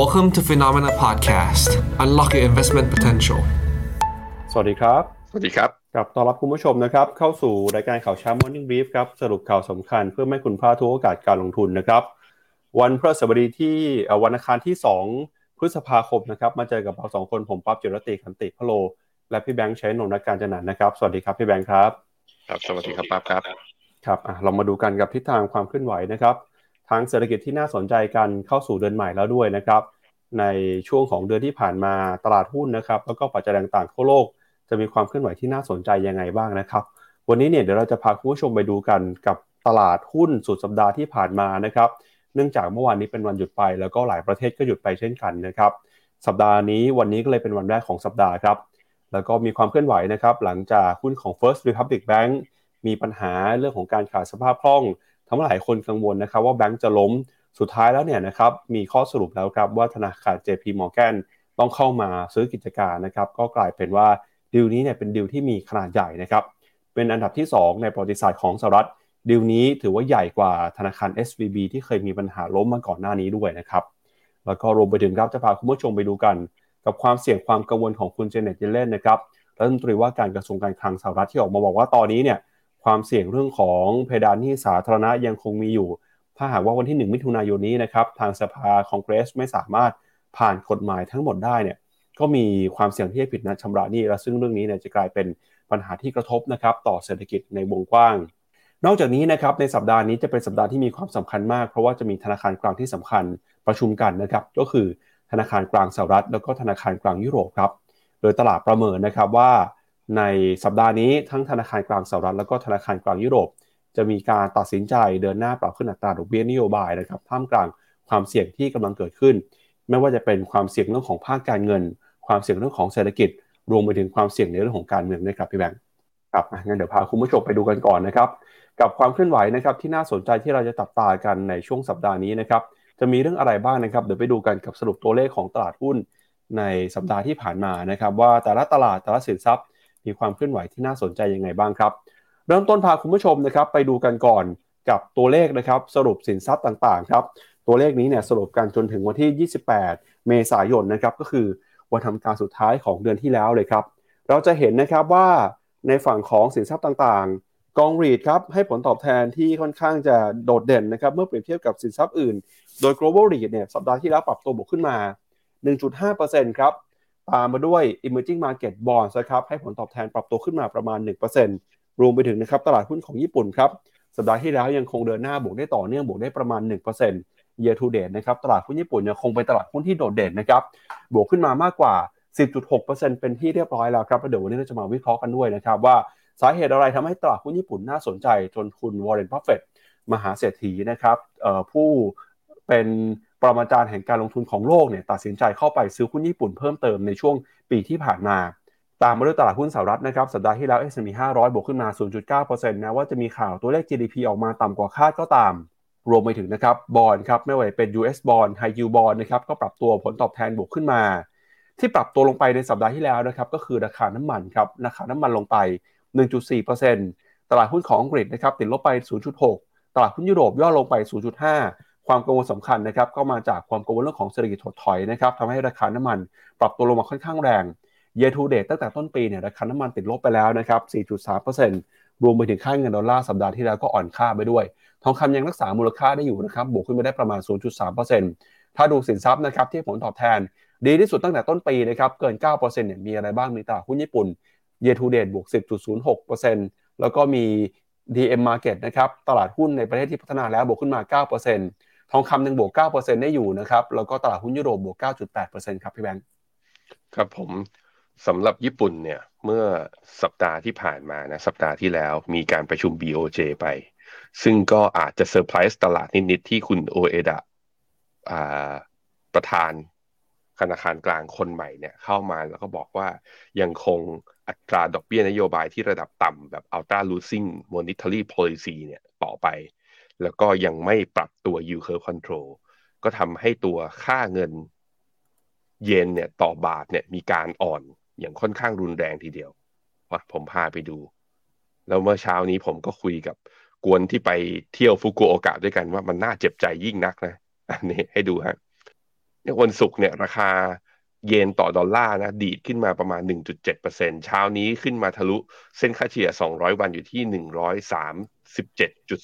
Welcome to Phenomena Podcast. Unlock your investment potential. สวัสดีครับกลับต้อนรับคุณผู้ชมนะครับเข้าสู่รายการข่าวเช้า Morning Brief ครับสรุปข่าวสำคัญเพื่อไม่คุณพลาดทุกโอกาสการลงทุนนะครับวันพฤหัสบดีที่วันอังคารที่2พฤษภาคมนะครับมาเจอกับเรา2คนผมปั๊บจิรติขันติพโลและพี่แบงค์ชัยนนท์การจนันนะครับสวัสดีครับพี่แบงค์ครับครับสวัสดีครับปั๊บครับเรามาดูกันกับทิศทางความเคลื่อนไหวนะครับทางเศรษฐกิจที่น่าสนใจกันเข้าสู่เดือนใหม่แล้วด้วยนะครับในช่วงของเดือนที่ผ่านมาตลาดหุ้นนะครับแล้วก็ปัจจัยต่างๆทั่วโลกจะมีความเคลื่อนไหวที่น่าสนใจยังไงบ้างนะครับวันนี้เนี่ยเดี๋ยวเราจะพาคุณผู้ชมไปดูกันกับตลาดหุ้นสุดสัปดาห์ที่ผ่านมานะครับเนื่องจากเมื่อวานนี้เป็นวันหยุดไปแล้วก็หลายประเทศก็หยุดไปเช่นกันนะครับสัปดาห์นี้วันนี้ก็เลยเป็นวันแรกของสัปดาห์ครับแล้วก็มีความเคลื่อนไหวนะครับหลังจากหุ้นของ First Republic Bank มีปัญหาเรื่องของการขาดสภาพคล่องทำให้หลายคนกังวลนะครับว่าแบงก์จะล้มสุดท้ายแล้วเนี่ยนะครับมีข้อสรุปแล้วครับว่าธนาคาร JP Morgan ต้องเข้ามาซื้อกิจการนะครับก็กลายเป็นว่าดีลนี้เนี่ยเป็นดีลที่มีขนาดใหญ่นะครับเป็นอันดับที่2ในประวัติศาสตร์ของสหรัฐดีลนี้ถือว่าใหญ่กว่าธนาคาร SVB ที่เคยมีปัญหาล้มมาก่อนหน้านี้ด้วยนะครับแล้วก็รวมไปถึงครับจะพาคุณผู้ชมไปดูกันกับความเสี่ยงความกังวลของคุณเจเน็ต เยเลนนะครับรัฐมนตรีว่าการกระทรวงการคลังสหรัฐที่ออกมาบอกว่าตอนนี้เนี่ยความเสี่ยงเรื่องของเพดานหนี้สาธารณะยังคงมีอยู่ถ้าหากว่าวันที่1มิถุนายนนี้นะครับทางสภาคองเกรสไม่สามารถผ่านกฎหมายทั้งหมดได้เนี่ยก็มีความเสี่ยงที่จะผิดนัดชำระหนี้และซึ่งเรื่องนี้เนี่ยจะกลายเป็นปัญหาที่กระทบนะครับต่อเศรษฐกิจในวงกว้างนอกจากนี้นะครับในสัปดาห์นี้จะเป็นสัปดาห์ที่มีความสำคัญมากเพราะว่าจะมีธนาคารกลางที่สำคัญประชุมกันนะครับก็คือธนาคารกลางสหรัฐแล้วก็ธนาคารกลางยุโรปครับโดยตลาดประเมินนะครับว่าในสัปดาห์นี้ทั้งธนาคารกลางสหรัฐแล้วก็ธนาคารกลางยุโรปจะมีการตัดสินใจเดินหน้าปรับขึ้นอัตราดอกเบี้ยนโยบายนะครับท่ามกลางความเสี่ยงที่กำลังเกิดขึ้นไม่ว่าจะเป็นความเสี่ยงเรื่องของภาคการเงินความเสี่ยงเรื่องของเศรษฐกิจรวมไปถึงความเสี่ยงในเรื่องของการเมืองด้วยครับพี่แบงค์ครับงั้นเดี๋ยวพาคุณผู้ชมไปดูกันก่อนนะครับกับความเคลื่อนไหวนะครับที่น่าสนใจที่เราจะจับตากันในช่วงสัปดาห์นี้นะครับจะมีเรื่องอะไรบ้างนะครับเดี๋ยวไปดูกันกับสรุปตัวเลขของตลาดหุ้นในสัปดาห์ที่ผ่านมานะครับว่าแต่ละตลาดแต่ละสินทรัพย์มีความเคลื่อนไหวที่น่าสนใจยังไงบ้างครับเริ่มต้นพาคุณผู้ชมนะครับไปดูกันก่อนกับตัวเลขนะครับสรุปสินทรัพย์ต่างๆครับตัวเลขนี้เนี่ยสรุปกันจนถึงวันที่28เมษายนนะครับก็คือวันทำการสุดท้ายของเดือนที่แล้วเลยครับเราจะเห็นนะครับว่าในฝั่งของสินทรัพย์ต่างๆกอง REIT ครับให้ผลตอบแทนที่ค่อนข้างจะโดดเด่นนะครับเมื่อเปรียบเทียบกับสินทรัพย์อื่นโดย Global REIT เนี่ยสัปดาห์ที่แล้วปรับตัวบวกขึ้นมา 1.5% ครับตามมาด้วย Emerging Market Bonds นะครับให้ผลตอบแทนปรับตัวขึ้นมาประมาณ 1% รวมไปถึงนะครับตลาดหุ้นของญี่ปุ่นครับสัปดาห์ที่แล้วยังคงเดินหน้าบวกได้ต่อเนื่องบวกได้ประมาณ 1% Year to date นะครับตลาดหุ้นญี่ปุ่นยังคงเป็นตลาดหุ้นที่โดดเด่นนะครับบวกขึ้นมามากกว่า 10.6% เป็นที่เรียบร้อยแล้วครับเดี๋ยววันนี้เราจะมาวิเคราะห์กันด้วยนะครับว่าสาเหตุอะไรทำให้ตลาดหุ้นญี่ปุ่นน่าสนใจจนคุณ Warren Buffett มหาเศรษฐีนะครับผู้เป็นปรมาจารย์แห่งการลงทุนของโลกเนี่ยตัดสินใจเข้าไปซื้อหุ้นญี่ปุ่นเพิ่มเติมในช่วงปีที่ผ่านมาตามมาด้วยตลาดหุ้นสหรัฐนะครับสัปดาห์ที่แล้ว S&P 500 บวกขึ้นมา 0.9% นะว่าจะมีข่าวตัวเลข GDP ออกมาต่ำกว่าคาดก็ตามรวมไปถึงนะครับบอนด์ครับไม่ว่าเป็น US Bond High Yield Bond นะครับก็ปรับตัวผลตอบแทนบวกขึ้นมาที่ปรับตัวลงไปในสัปดาห์ที่แล้วนะครับก็คือราคาน้ำมันครับราคาน้ำมันลงไป 1.4% ตลาดหุ้นของอังกฤษนะครับติดลบไป 0.6 ตลาดหุ้นยุโรปย่อลงไป 0.5ความกังวลสำคัญนะครับก็มาจากความกังวลเรื่องของเศรษฐกิจถดถอยนะครับทำให้ราคาน้ำมันปรับตัวลงมาค่อนข้างแรง Year to date ตั้งแต่ต้นปีเนี่ยราคาน้ำมันติดลบไปแล้วนะครับ 4.3% รวมไปถึงค่าเงินดอลลาร์สัปดาห์ที่แล้วก็อ่อนค่าไปด้วยทองคำยังรักษามูลค่าได้อยู่นะครับบวกขึ้นไปได้ประมาณ 0.3% ถ้าดูสินทรัพย์นะครับที่ผลตอบแทนดีที่สุดตั้งแต่ต้นปีนะครับเกิน 9% เนี่ยมีอะไรบ้างมีตลาดหุ้นญี่ปุ่น Year to date บวก 10.06% แล้วก็มี DM Market นะครับตลาดหุ้นในประเทศที่พัฒนาแล้วบวกขึ้นมา 9%ทองคำยังบวก 9% ได้อยู่นะครับแล้วก็ตลาดหุ้นยุโรปบวก 9.8% ครับพี่แบงค์ครับผมสำหรับญี่ปุ่นเนี่ยเมื่อสัปดาห์ที่ผ่านมานะสัปดาห์ที่แล้วมีการประชุม BOJ ไปซึ่งก็อาจจะเซอร์ไพรส์ตลาดนิดๆที่คุณโอเอดะประธานธนาคารกลางคนใหม่เนี่ยเข้ามาแล้วก็บอกว่ายังคงอัตราดอกเบี้ยนโยบายที่ระดับต่ำแบบ Ultra Loosening Monetary Policy เนี่ยต่อไปแล้วก็ยังไม่ปรับตัว yield curve control ก็ทำให้ตัวค่าเงินเยนเนี่ยต่อบาทเนี่ยมีการอ่อนอย่างค่อนข้างรุนแรงทีเดียวผมพาไปดูแล้วเมื่อเช้านี้ผมก็คุยกับกวนที่ไปเที่ยวฟุกุโอกะด้วยกันว่ามันน่าเจ็บใจยิ่งนักนะอันนี้ให้ดูฮะ เนี่ยวันศุกร์เนี่ยราคาเยนต่อดอลลาร์นะดีดขึ้นมาประมาณ 1.7% เช้านี้ขึ้นมาทะลุเส้นค่าเฉลี่ย200วันอยู่ที่ 137.36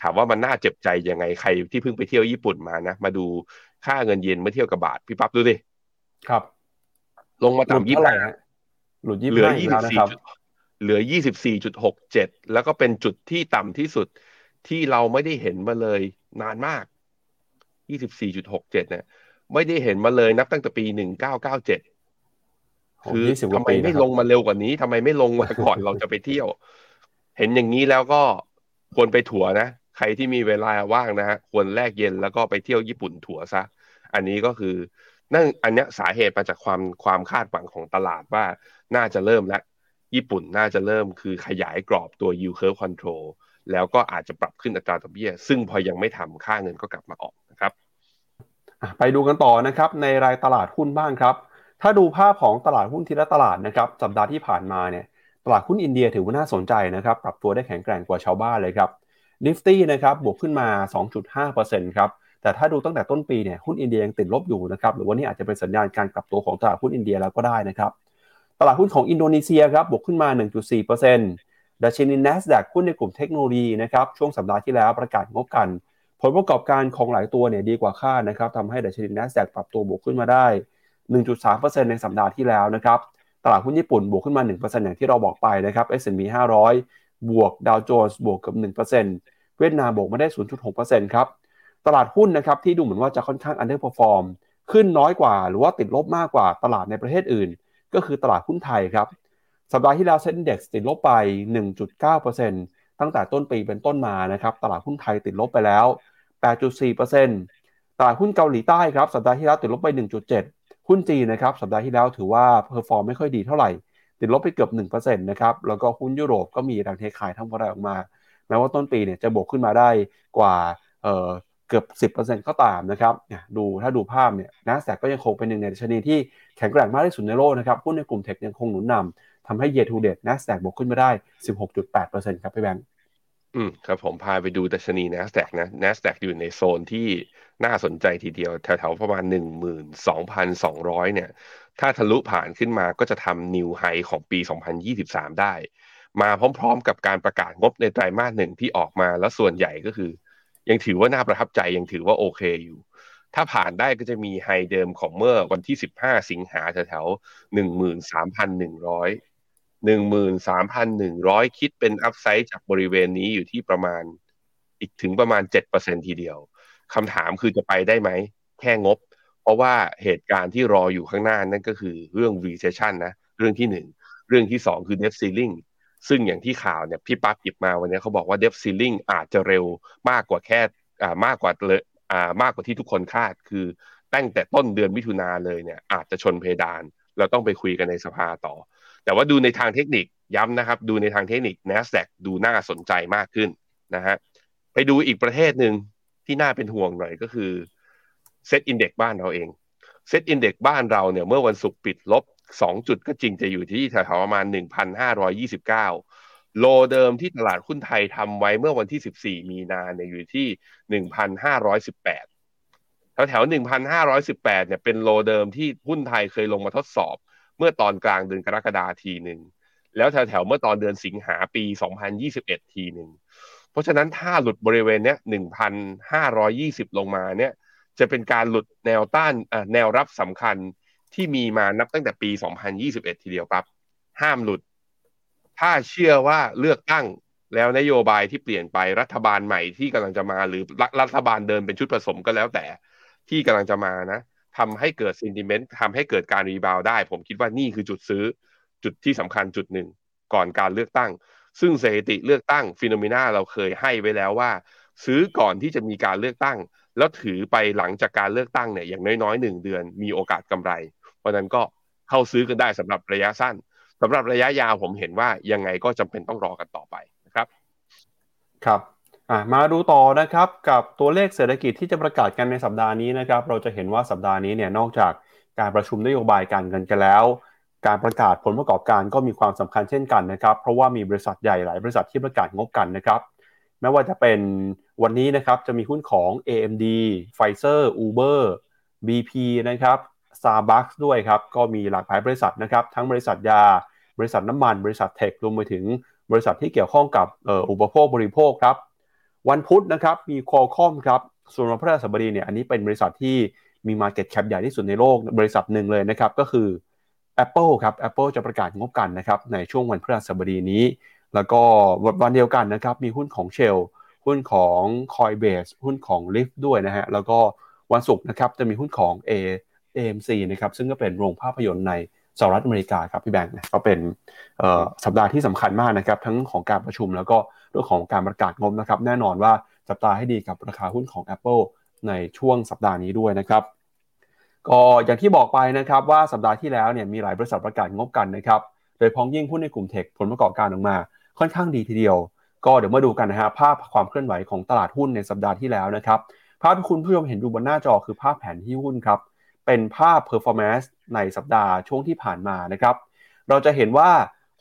ถามว่ามันน่าเจ็บใจยังไงใครที่เพิ่งไปเที่ยวญี่ปุ่นมานะมาดูค่าเงินเยนเมื่อเที่ยวกับบาทพี่ปั๊บดูดิครับลงมาต่ำยี่สิบห้าหลุดยี่สิบห้าแล้วนะครับเหลือ 24.67 แล้วก็เป็นจุดที่ต่ำที่สุดที่เราไม่ได้เห็นมาเลยนานมาก 24.67 เนี่ยไม่ได้เห็นมาเลยนับตั้งแต่ปี 1997 คือทำไมไม่ลงมาเร็วกว่านี้ทำไมไม่ลงมาก่อน เราจะไปเที่ยวเห็นอย่างนี้แล้วก็ควรไปถัวนะใครที่มีเวลาว่างนะฮะควรแลกเย็นแล้วก็ไปเที่ยวญี่ปุ่นถัวซะอันนี้ก็คือนั่นอันเนี้ยสาเหตุมาจากความคาดหวังของตลาดว่าน่าจะเริ่มแล้วญี่ปุ่นน่าจะเริ่มคือขยายกรอบตัว yield curve control แล้วก็อาจจะปรับขึ้นอัตราดอกเบี้ยซึ่งพอยังไม่ทำค่าเงินก็กลับมาออกนะครับไปดูกันต่อนะครับในรายตลาดหุ้นบ้างครับถ้าดูภาพของตลาดหุ้นทีละตลาดนะครับสัปดาห์ที่ผ่านมาเนี่ยตลาดหุ้นอินเดียถือว่าน่าสนใจนะครับปรับตัวได้แข็งแกร่งกว่าชาวบ้านเลยครับ Nifty นะครับบวกขึ้นมา 2.5% ครับแต่ถ้าดูตั้งแต่ต้นปีเนี่ยหุ้นอินเดียยังติดลบอยู่นะครับหรือว่านี่อาจจะเป็นสัญญาณการกลับตัวของตลาดหุ้นอินเดียแล้วก็ได้นะครับตลาดหุ้นของอินโดนีเซียครับบวกขึ้นมา 1.4% ดัชนี Nasdaq หุ้นในกลุ่มเทคโนโลยีนะครับช่วงสัปดาห์ที่แล้วประกาศงบกันผลประกอบการของหลายตัวเนี่ยดีกว่าคาดนะครับทำให้ดัชนี Nasdaq ปรับตัวบวกขึ้นมาได้ 1.3% ในสัปดาห์ที่แล้วนะครับตลาดหุ้นญี่ปุ่นบวกขึ้นมา 1% อย่างที่เราบอกไปนะครับ S&P 500 บวก Dow Jones บวกกับ 1% เวียดนามบวกมาได้ 0.6% ครับตลาดหุ้นนะครับที่ดูเหมือนว่าจะค่อนข้าง underperform ขึ้นน้อยกว่าหรือว่าติดลบมากกว่าตลาดในประเทศอื่นก็คือตลาดหุ้นไทยครับสัปดาห์ที่แล้วเซ็นดี Index ติดลบไป 1.9% ตั้งแต่ต้นปีเป็นต้นมานะครับตลาดหุ้นไทยติดลบไปแล้ว 8.4% ตลาดหุ้นเกาหลีใต้ครับสัปดาห์ที่แล้วติดลบไป 1.7 หุ้นจีนนะครับสัปดาห์ที่แล้วถือว่าเพอร์ฟอร์มไม่ค่อยดีเท่าไหร่ติดลบไปเกือบ 1% นะครับแล้วก็หุ้นยุโรปก็มีแรงเทขายทั้งหมดออกมาแม้ว่าต้นปีเนี่ยจะบวกขึ้นมาได้กว่าเกือบ 10% ก็ตามนะครับดูถ้าดูภาพเนี่ย Nasdaq ก็ยังคงเป็นหนึ่งในดัชนีที่แข็งแกร่งมากที่สุดในโลกนะครับหุ้นในกลุ่มเทคยังคงหนุนนำทำให้ Year to Date Nasdaq บวกขึ้นมาได้ 16.8% ครับพี่แบงค์ครับผมพาไปดูดัชนี Nasdaq นะ Nasdaq อยู่ในโซนที่น่าสนใจทีเดียวแถวๆประมาณ 12,200 เนี่ยถ้าทะลุผ่านขึ้นมาก็จะทำ New High ของปี 2023 ได้มาพร้อมๆกับการประกาศงบในไตรมาส 1ที่ออกมาแล้วส่วนใหญ่ก็คือยังถือว่าน่าประทับใจยังถือว่าโอเคอยู่ถ้าผ่านได้ก็จะมีไฮเดิมของเมื่อวันที่15สิงหาแถวๆ 13,100 คิดเป็นอัพไซด์จากบริเวณนี้อยู่ที่ประมาณอีกถึงประมาณ 7% ทีเดียวคำถามคือจะไปได้ไหมแค่งบเพราะว่าเหตุการณ์ที่รออยู่ข้างหน้านั่นก็คือเรื่อง recession นะเรื่องที่1เรื่องที่2คือ debt ceilingซึ่งอย่างที่ข่าวเนี่ยพี่ปั๊บหยิบมาวันนี้เขาบอกว่า Debt Ceiling อาจจะเร็วมากกว่าแค่มากกว่าที่ทุกคนคาดคือตั้งแต่ต้นเดือนมิถุนาเลยเนี่ยอาจจะชนเพดานเราต้องไปคุยกันในสภาต่อแต่ว่าดูในทางเทคนิคย้ำนะครับดูในทางเทคนิค Nasdaq ดูน่าสนใจมากขึ้นนะฮะไปดูอีกประเทศหนึ่งที่น่าเป็นห่วงหน่อยก็คือ Set Index บ้านเราเอง Set Index บ้านเราเนี่ยเมื่อวันศุกร์ปิดลบ2 จุดก็จริงจะอยู่ที่แถวๆประมาณ 1,529 โลเดิมที่ตลาดหุ้นไทยทำไว้เมื่อวันที่14มีนาเนี่ยอยู่ที่ 1,518 แถวๆ 1,518 เนี่ยเป็นโลเดิมที่หุ้นไทยเคยลงมาทดสอบเมื่อตอนกลางเดือนกรกฎาคมทีหนึ่งแล้วแถวๆเมื่อตอนเดือนสิงหาปี 2021 ทีหนึ่งเพราะฉะนั้นถ้าหลุดบริเวณเนี้ย 1,520 ลงมาเนี่ยจะเป็นการหลุดแนวต้านแนวรับสำคัญที่มีมานับตั้งแต่ปี 2021 ทีเดียวครับห้ามหลุดถ้าเชื่อว่าเลือกตั้งแล้วนโยบายที่เปลี่ยนไปรัฐบาลใหม่ที่กำลังจะมาหรือรัฐบาลเดิมเป็นชุดผสมก็แล้วแต่ที่กำลังจะมานะทำให้เกิด sentiment ทำให้เกิดการรีบาวด์ได้ผมคิดว่านี่คือจุดซื้อจุดที่สำคัญจุดหนึ่งก่อนการเลือกตั้งซึ่งสถิติเลือกตั้ง Phenomena เราเคยให้ไว้แล้วว่าซื้อก่อนที่จะมีการเลือกตั้งแล้วถือไปหลังจากการเลือกตั้งเนี่ยอย่างน้อยๆ1เดือนมีโอกาสกำไรเพราะนั้นก็เข้าซื้อกันได้สำหรับระยะสั้นสำหรับระยะยาวผมเห็นว่ายังไงก็จำเป็นต้องรอกันต่อไปนะครับครับมาดูต่อนะครับกับตัวเลขเศรษฐกิจที่จะประกาศกันในสัปดาห์นี้นะครับเราจะเห็นว่าสัปดาห์นี้เนี่ยนอกจากการประชุมนโยบายการเงินกันแล้วการประกาศผลประกอบการก็มีความสำคัญเช่นกันนะครับเพราะว่ามีบริษัทใหญ่หลายบริษัทที่ประกาศงบกันนะครับแม้ว่าจะเป็นวันนี้นะครับจะมีหุ้นของ AMD Pfizer Uber BP นะครับ Starbucks ด้วยครับก็มีหลากหลายบริษัทนะครับทั้งบริษัทยาบริษัทน้ำมันบริษัทเทครวมไปถึงบริษัทที่เกี่ยวข้องกับอุปโภคบริโภคครับวันพุธนะครับมี Qualcomm ครับส่วนวันพฤหัสบดีเนี่ยอันนี้เป็นบริษัทที่มี market cap ใหญ่ที่สุดในโลกบริษัทหนึ่งเลยนะครับก็คือ Apple ครับ Apple จะประกาศงบกันนะครับในช่วงวันพฤหัสบดีนี้แล้วก็วันเดียวกันนะครับมีหุ้นของ Shell หุ้นของ Coinbase หุ้นของ Lyft ด้วยนะฮะแล้วก็วันศุกร์นะครับจะมีหุ้นของ AMC นะครับซึ่งก็เป็นโรงภาพยนตร์ในสหรัฐอเมริกาครับพี่แบงค์ก็เป็นสัปดาห์ที่สำคัญมากนะครับทั้งของการประชุมแล้วก็เรื่องของการประกาศงบนะครับแน่นอนว่าจับตาให้ดีกับราคาหุ้นของ Apple ในช่วงสัปดาห์นี้ด้วยนะครับก็อย่างที่บอกไปนะครับว่าสัปดาห์ที่แล้วเนี่ยมีหลายบริษัทประกาศงบกันนะครับโดยพ้องยิ่งหุ้นในกลุ่มเทคผลประกอบการออกมาค่อนข้างดีทีเดียวก็เดี๋ยวมาดูกันนะฮะภาพความเคลื่อนไหวของตลาดหุ้นในสัปดาห์ที่แล้วนะครับภาพที่คุณผู้ชมเห็นอยู่บนหน้าจอคือภาพแผนที่หุ้นครับเป็นภาพ performance ในสัปดาห์ช่วงที่ผ่านมานะครับเราจะเห็นว่า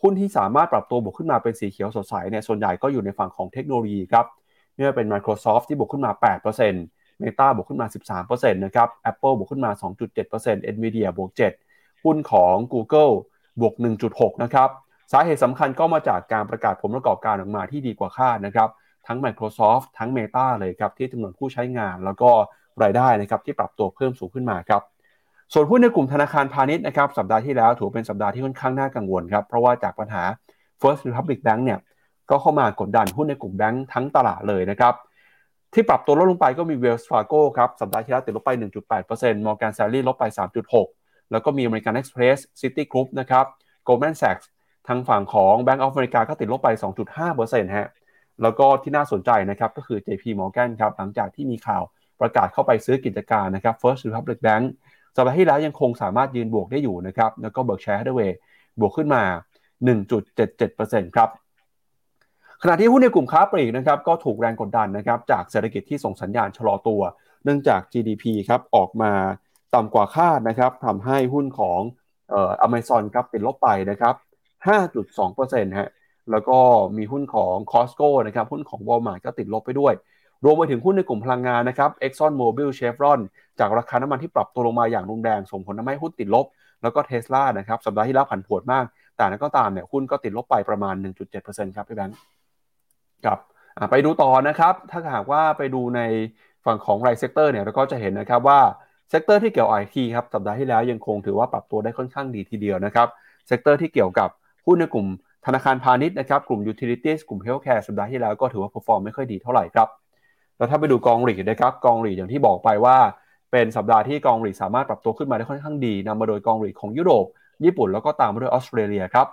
หุ้นที่สามารถปรับตัวบวกขึ้นมาเป็นสีเขียวสดใสเนี่ยส่วนใหญ่ก็อยู่ในฝั่งของเทคโนโลยีครับไม่ว่าเป็น Microsoft ที่บวกขึ้นมา 8% Meta บวกขึ้นมา 13% นะครับ Apple บวกขึ้นมา 2.7% Nvidia บวก 7% หุ้นของ Google บวก 1.6% นะครับสาเหตุสำคัญก็มาจากการประกาศผลประกอบการออกมาที่ดีกว่าคาดนะครับทั้ง Microsoft ทั้ง Meta เลยครับที่จำนวนผู้ใช้งานแล้วก็รายได้นะครับที่ปรับตัวเพิ่มสูงขึ้นมาครับส่วนหุ้นในกลุ่มธนาคารพาณิชย์นะครับสัปดาห์ที่แล้วถือเป็นสัปดาห์ที่ค่อนข้างน่ากังวลครับเพราะว่าจากปัญหา First Republic Bank เนี่ยก็เข้ามากดดันหุ้นในกลุ่มแบงค์ทั้งตลาดเลยนะครับที่ปรับตัวลดลงไปก็มี Wells Fargo ครับสัปดาห์ที่แล้วติดลบไป 1.8% Morgan Stanley ลบไป 3.6% แล้วก็มี American Express City Group นะครับ Goldman Sachs ทางฝั่งของ Bank of America ก็ติดลบไป 2.5% ฮะแล้วก็ที่น่าสนใจนะครับก็คือ JP Morgan ครับหลังจากที่มีข่าวประกาศเข้าไปซื้อกิจการนะครับ First Republic Bank สัปดาห์ที่แล้วยังคงสามารถยืนบวกได้อยู่นะครับแล้วก็ Berkshire Hathaway บวกขึ้นมา 1.77% ครับขณะที่หุ้นในกลุ่มค้าปลีกนะครับก็ถูกแรงกดดันนะครับจากเศรษฐกิจที่ส่งสัญญาณชะลอตัวเนื่องจาก GDP ครับออกมาต่ำกว่าคาดนะครับทำให้หุ้นของ Amazon ครับติดลบไปนะครับ 5.2% ฮะแล้วก็มีหุ้นของ Costco นะครับหุ้นของ Walmart ก็ติดลบไปด้วยรวมไปถึงหุ้นในกลุ่มพลังงานนะครับ Exxon Mobil Chevron จากราคาน้ำมันที่ปรับตัวลงมาอย่างรุนแรงส่งผลทำให้หุ้นติดลบแล้วก็ Tesla นะครับสัปดาห์ที่แล้วผันผวนมากแต่นั้นก็ตามเนี่ยหุ้นก็ติดลบไปประมาณ 1.7% ครับพี่แบงค์ครับไปดูต่อนะครับถ้าหากว่าไปดูในฝั่งของรายเซกเตอร์เนี่ยเราก็จะเห็นนะครับว่าเซกเตอร์ที่เกี่ยว IT ครับสัปดาห์ที่แล้วยังคงถือว่าปรับตัวได้ค่อนข้างดีทีเดียวนะครับเซกเตอร์ที่เกี่ยวกับหุ้นในกลุ่มธนาคารพาณิชย์นะครับกลุ่ม Utilities กลุ่ม Healthcare สัปดาห์ที่แล้วก็ถือว่าเพอร์ฟอร์มไม่ค่อยดีเท่าไหร่ครับแล้วถ้าไปดูกองหลีนะครับกองหลีอย่างที่บอกไปว่าเป็นสัปดาห์ที่กองหลีสามารถปรับตัวขึ้นมาได้ค่อนข้างดีนำมาโดยกองหลีของยุโรปญี่ปุ่นแล้วก็ตามมาด้วยออสเตรเลียครับ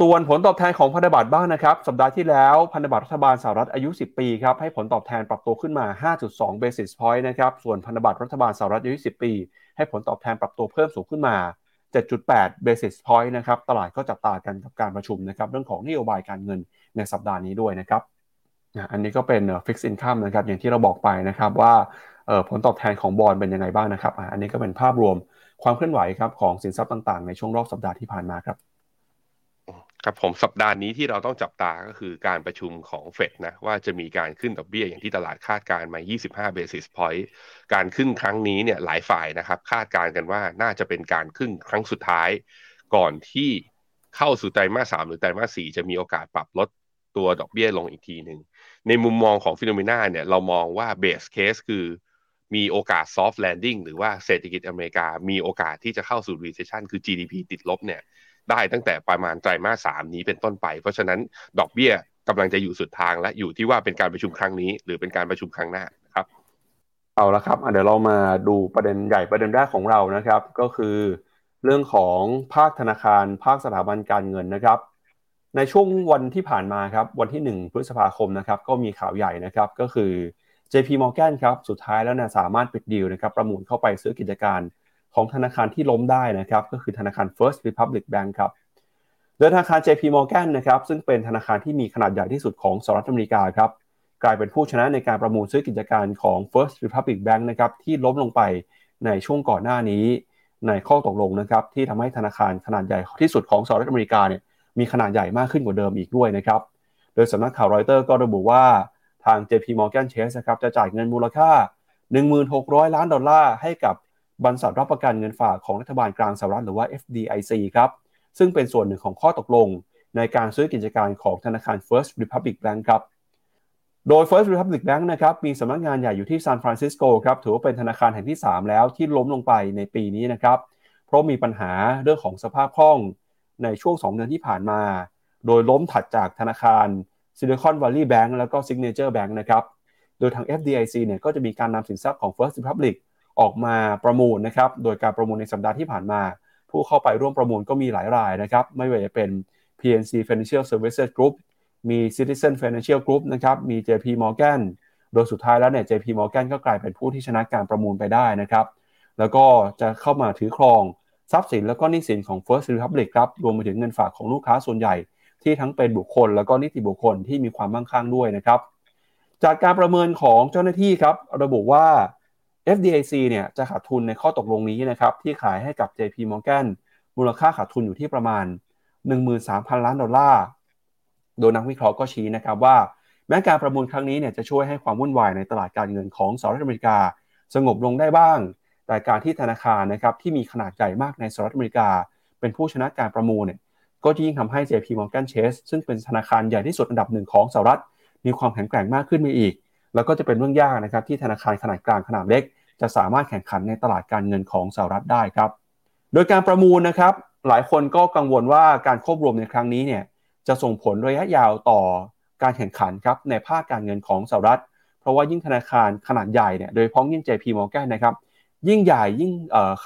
ส่วนผลตอบแทนของพันธบัตรบ้างนะครับสัปดาห์ที่แล้วพันธบัตรรัฐบาลสหรัฐอายุ10ปีครับให้ผลตอบแทนปรับตัวขึ้นมา 5.2 basis point นะครับส่วนพันธบัตรรัฐบาลสหรัฐอายุ10ปีให้ผลตอบแทนปรับตัวเพิ่มสูงขึ้นมา 7.8 basis point นะครับตลาดก็จับตากันกับการประชุมนะครับเรื่องของนโยบายการเงินในสัปดาห์นี้ด้วยนะครับอันนี้ก็เป็น fixed income นะครับอย่างที่เราบอกไปนะครับว่าผลตอบแทนของบอนด์เป็นยังไงบ้างนะครับอันนี้ก็เป็นภาพรวมความเคลื่อนไหวครับของสินทรัพย์ต่างๆในช่วงรอบสัปดาห์ที่ผ่านมาครับครับผมสัปดาห์นี้ที่เราต้องจับตาก็คือการประชุมของเฟดนะว่าจะมีการขึ้นดอกเบี้ยอย่างที่ตลาดคาดการณ์มา25 basis point การขึ้นครั้งนี้เนี่ยหลายฝ่ายนะครับคาดการณ์กันว่าน่าจะเป็นการขึ้นครั้งสุดท้ายก่อนที่เข้าสู่ไตรมาส3หรือไตรมาส4จะมีโอกาสปรับลดตัวดอกเบี้ยลงอีกทีนึงในมุมมองของPhenomenaเนี่ยเรามองว่าเบสเคสคือมีโอกาส soft landing หรือว่าเศรษฐกิจอเมริกามีโอกาสที่จะเข้าสู่ recession คือ GDP ติดลบเนี่ยได้ตั้งแต่ประมาณไตรมาส3นี้เป็นต้นไปเพราะฉะนั้นดอกเบี้ยกำลังจะอยู่สุดทางและอยู่ที่ว่าเป็นการประชุมครั้งนี้หรือเป็นการประชุมครั้งหน้าครับเอาละครับเดี๋ยวเรามาดูประเด็นใหญ่ประเด็นแรกของเรานะครับก็คือเรื่องของภาคธนาคารภาคสถาบันการเงินนะครับในช่วงวันที่ผ่านมาครับวันที่1พฤษภาคมนะครับก็มีข่าวใหญ่นะครับก็คือ JP Morgan ครับสุดท้ายแล้วเนี่ยสามารถปิดดีลนะครับประมูลเข้าไปซื้อกิจการของธนาคารที่ล้มได้นะครับก็คือธนาคาร First Republic Bank ครับโดยธนาคาร JP Morgan นะครับซึ่งเป็นธนาคารที่มีขนาดใหญ่ที่สุดของสหรัฐอเมริกาครับกลายเป็นผู้ชนะในการประมูลซื้อกิจการของ First Republic Bank นะครับที่ล้มลงไปในช่วงก่อนหน้านี้ในข้อตกลงนะครับที่ทำให้ธนาคารขนาดใหญ่ที่สุดของสหรัฐอเมริกาเนี่ยมีขนาดใหญ่มากขึ้นกว่าเดิมอีกด้วยนะครับโดยสำนักข่าวรอยเตอร์ก็ระบุว่าทาง JP Morgan Chase นะครับจะจ่ายเงินมูลค่า 1,600 ล้านดอลลาร์ให้กับบรรษัทรับประกันเงินฝากของรัฐบาลกลางสหรัฐหรือว่า FDIC ครับซึ่งเป็นส่วนหนึ่งของข้อตกลงในการซื้อกิจการของธนาคาร First Republic Bank ครับโดย First Republic Bank นะครับมีสำนักงานใหญ่อยู่ที่ซานฟรานซิสโกครับถือว่าเป็นธนาคารแห่งที่ 3 แล้วที่ล้มลงไปในปีนี้นะครับเพราะมีปัญหาเรื่องของสภาพคล่องในช่วง 2 เดือนที่ผ่านมาโดยล้มถัดจากธนาคาร Silicon Valley Bank แล้วก็ Signature Bank นะครับโดยทาง FDIC เนี่ยก็จะมีการนำสินทรัพย์ของ First Republic ออกมาประมูลนะครับโดยการประมูลในสัปดาห์ที่ผ่านมาผู้เข้าไปร่วมประมูลก็มีหลายรายนะครับไม่ว่าจะเป็น PNC Financial Services Group มี Citizen Financial Group นะครับมี JP Morgan โดยสุดท้ายแล้วเนี่ย JP Morgan ก็กลายเป็นผู้ที่ชนะการประมูลไปได้นะครับแล้วก็จะเข้ามาถือครองทรัพย์สินแล้วก็หนี้สินของ First Republic ครับรวมไปถึงเงินฝากของลูกค้าส่วนใหญ่ที่ทั้งเป็นบุคคลแล้วก็นิติบุคคลที่มีความมั่งคั่งด้วยนะครับจากการประเมินของเจ้าหน้าที่ครับระบุว่า FDIC เนี่ยจะขาดทุนในข้อตกลงนี้นะครับที่ขายให้กับ JP Morgan มูลค่าขาดทุนอยู่ที่ประมาณ 13,000 ล้านดอลลาร์โดยนักวิเคราะห์ก็ชี้นะครับว่าแม้การประมูลครั้งนี้เนี่ยจะช่วยให้ความวุ่นวายในตลาดการเงินของสหรัฐอเมริกาสงบลงได้บ้างแต่การที่ธนาคารนะครับที่มีขนาดใหญ่มากในสหรัฐอเมริกาเป็นผู้ชนะการประมูลเนี่ยก็จะยิ่งทำให้ JP Morgan Chase ซึ่งเป็นธนาคารใหญ่ที่สุดอันดับหนึ่งของสหรัฐมีความแข็งแกร่งมากขึ้นไปอีกแล้วก็จะเป็นเรื่องยากนะครับที่ธนาคารขนาดกลางขนาดเล็กจะสามารถแข่งขันในตลาดการเงินของสหรัฐได้ครับโดยการประมูลนะครับหลายคนก็กังวลว่าการควบรวมในครั้งนี้เนี่ยจะส่งผลระยะยาวต่อการแข่งขันครับในภาคการเงินของสหรัฐเพราะว่ายิ่งธนาคารขนาดใหญ่เนี่ยโดยพ้องยิ่ง JP Morgan นะครับยิ่งใหญ่ยิ่ง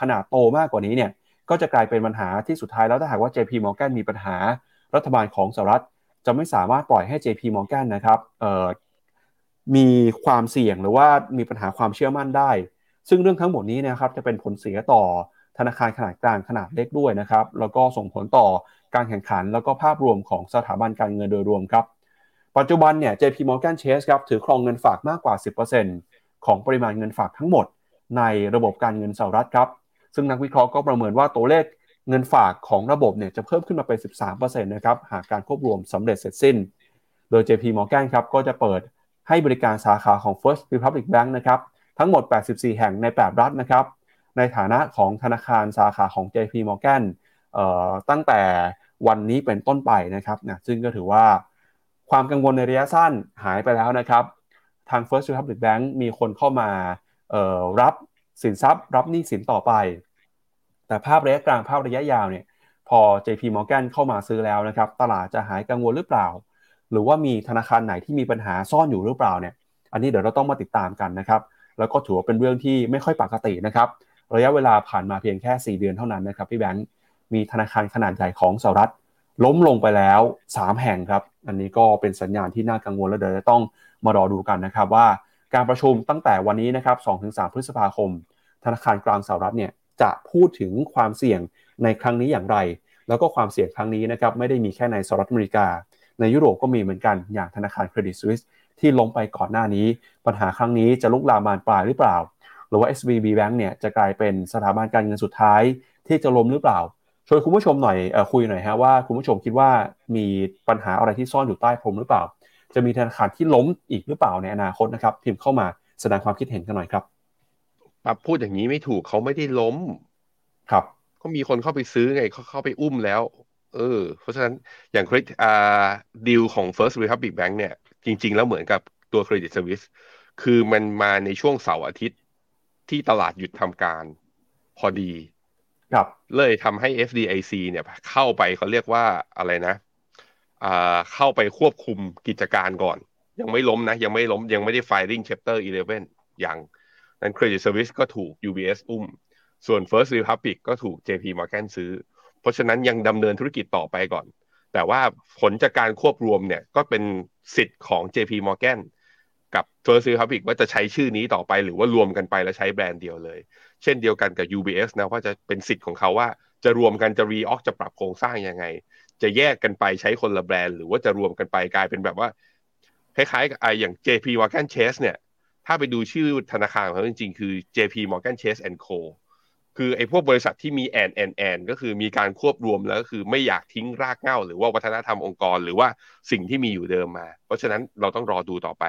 ขนาดโตมากกว่านี้เนี่ยก็จะกลายเป็นปัญหาที่สุดท้ายแล้วถ้าหากว่า JP Morgan มีปัญหารัฐบาลของสหรัฐจะไม่สามารถปล่อยให้ JP Morgan นะครับมีความเสี่ยงหรือว่ามีปัญหาความเชื่อมั่นได้ซึ่งเรื่องทั้งหมดนี้นะครับจะเป็นผลเสียต่อธนาคารขนาดกลางขนาดเล็กด้วยนะครับแล้วก็ส่งผลต่อการแข่งขันแล้วก็ภาพรวมของสถาบันการเงินโดยรวมครับปัจจุบันเนี่ย JP Morgan Chase ครับถือครองเงินฝากมากกว่า 10% ของปริมาณเงินฝากทั้งหมดในระบบการเงินสหรัฐครับซึ่งนักวิเคราะห์ก็ประเมินว่าตัวเลขเงินฝากของระบบเนี่ยจะเพิ่มขึ้นมาเป็น 13% นะครับหากการควบรวมสำเร็จเสร็จสิ้นโดย JP Morgan ครับก็จะเปิดให้บริการสาขาของ First Republic Bank นะครับทั้งหมด84แห่งใน8รัฐนะครับในฐานะของธนาคารสาขาของ JP Morgan ตั้งแต่วันนี้เป็นต้นไปนะครับนะซึ่งก็ถือว่าความกังวลในระยะสั้นหายไปแล้วนะครับทาง First Republic Bank มีคนเข้ามารับสินทรัพย์รับหนี้สินต่อไปแต่ภาพระยะกลางภาพระยะยาวเนี่ยพอ JP Morgan เข้ามาซื้อแล้วนะครับตลาดจะหายกังวลหรือเปล่าหรือว่ามีธนาคารไหนที่มีปัญหาซ่อนอยู่หรือเปล่าเนี่ยอันนี้เดี๋ยวเราต้องมาติดตามกันนะครับแล้วก็ถือว่าเป็นเรื่องที่ไม่ค่อยปกตินะครับระยะเวลาผ่านมาเพียงแค่4เดือนเท่านั้นนะครับพี่แบงค์มีธนาคารขนาดใหญ่ของสหรัฐล้มลงไปแล้ว3แห่งครับอันนี้ก็เป็นสัญญาณที่น่ากังวลและเดี๋ยวจะต้องมารอดูกันนะครับว่าการประชุมตั้งแต่วันนี้นะครับ 2-3 พฤษภาคมธนาคารกลางสหรัฐเนี่ยจะพูดถึงความเสี่ยงในครั้งนี้อย่างไรแล้วก็ความเสี่ยงครั้งนี้นะครับไม่ได้มีแค่ในสหรัฐอเมริกาในยุโรปก็มีเหมือนกันอย่างธนาคารเครดิตสวิสที่ล้มไปก่อนหน้านี้ปัญหาครั้งนี้จะลุกลามบานปลายหรือเปล่าหรือว่า SVB Bank เนี่ยจะกลายเป็นสถาบันการเงินสุดท้ายที่จะล้มหรือเปล่าช่วยคุณผู้ชมหน่อยคุยหน่อยฮะว่าคุณผู้ชมคิดว่ามีปัญหาอะไรที่ซ่อนอยู่ใต้พรมหรือเปล่าจะมีธนาคารที่ล้มอีกหรือเปล่าในอนาคตนะครับพิมพ์เข้ามาแสดงความคิดเห็นกันหน่อยครับพูดอย่างนี้ไม่ถูกเขาไม่ได้ล้มครับก็มีคนเข้าไปซื้อไงเข้าไปอุ้มแล้วเพราะฉะนั้นอย่างดีลของ First Republic Bank เนี่ยจริงๆแล้วเหมือนกับตัว Credit Service คือมันมาในช่วงเสาร์อาทิตย์ที่ตลาดหยุดทำการพอดีครับเลยทำให้ FDIC เนี่ยเข้าไปเขาเรียกว่าอะไรนะเข้าไปควบคุมกิจการก่อนยังไม่ล้มนะยังไม่ได้ filing Chapter 11อย่างนั้น Credit Service ก็ถูก UBS อุ้มส่วน First Republic ก็ถูก JP Morgan ซื้อเพราะฉะนั้นยังดำเนินธุรกิจต่อไปก่อนแต่ว่าผลจากการควบรวมเนี่ยก็เป็นสิทธิ์ของ JP Morgan กับ First Republic ว่าจะใช้ชื่อนี้ต่อไปหรือว่ารวมกันไปแล้วใช้แบรนด์เดียวเลยเช่นเดียวกันกับ UBS นะว่าจะเป็นสิทธิ์ของเขาว่าจะรวมกันจะ reorg จะปรับโครงสร้างยังไงจะแยกกันไปใช้คนละแบรนด์หรือว่าจะรวมกันไปกลายเป็นแบบว่าคล้ายๆกับอย่าง JP Morgan Chase เนี่ยถ้าไปดูชื่อธนาคารของเขาจริงๆคือ JP Morgan Chase & Co คือไอ้พวกบริษัทที่มี and ก็คือมีการควบรวมแล้วก็คือไม่อยากทิ้งรากเหง้าหรือว่าวัฒนธรรมองค์กรหรือว่าสิ่งที่มีอยู่เดิมมาเพราะฉะนั้นเราต้องรอดูต่อไป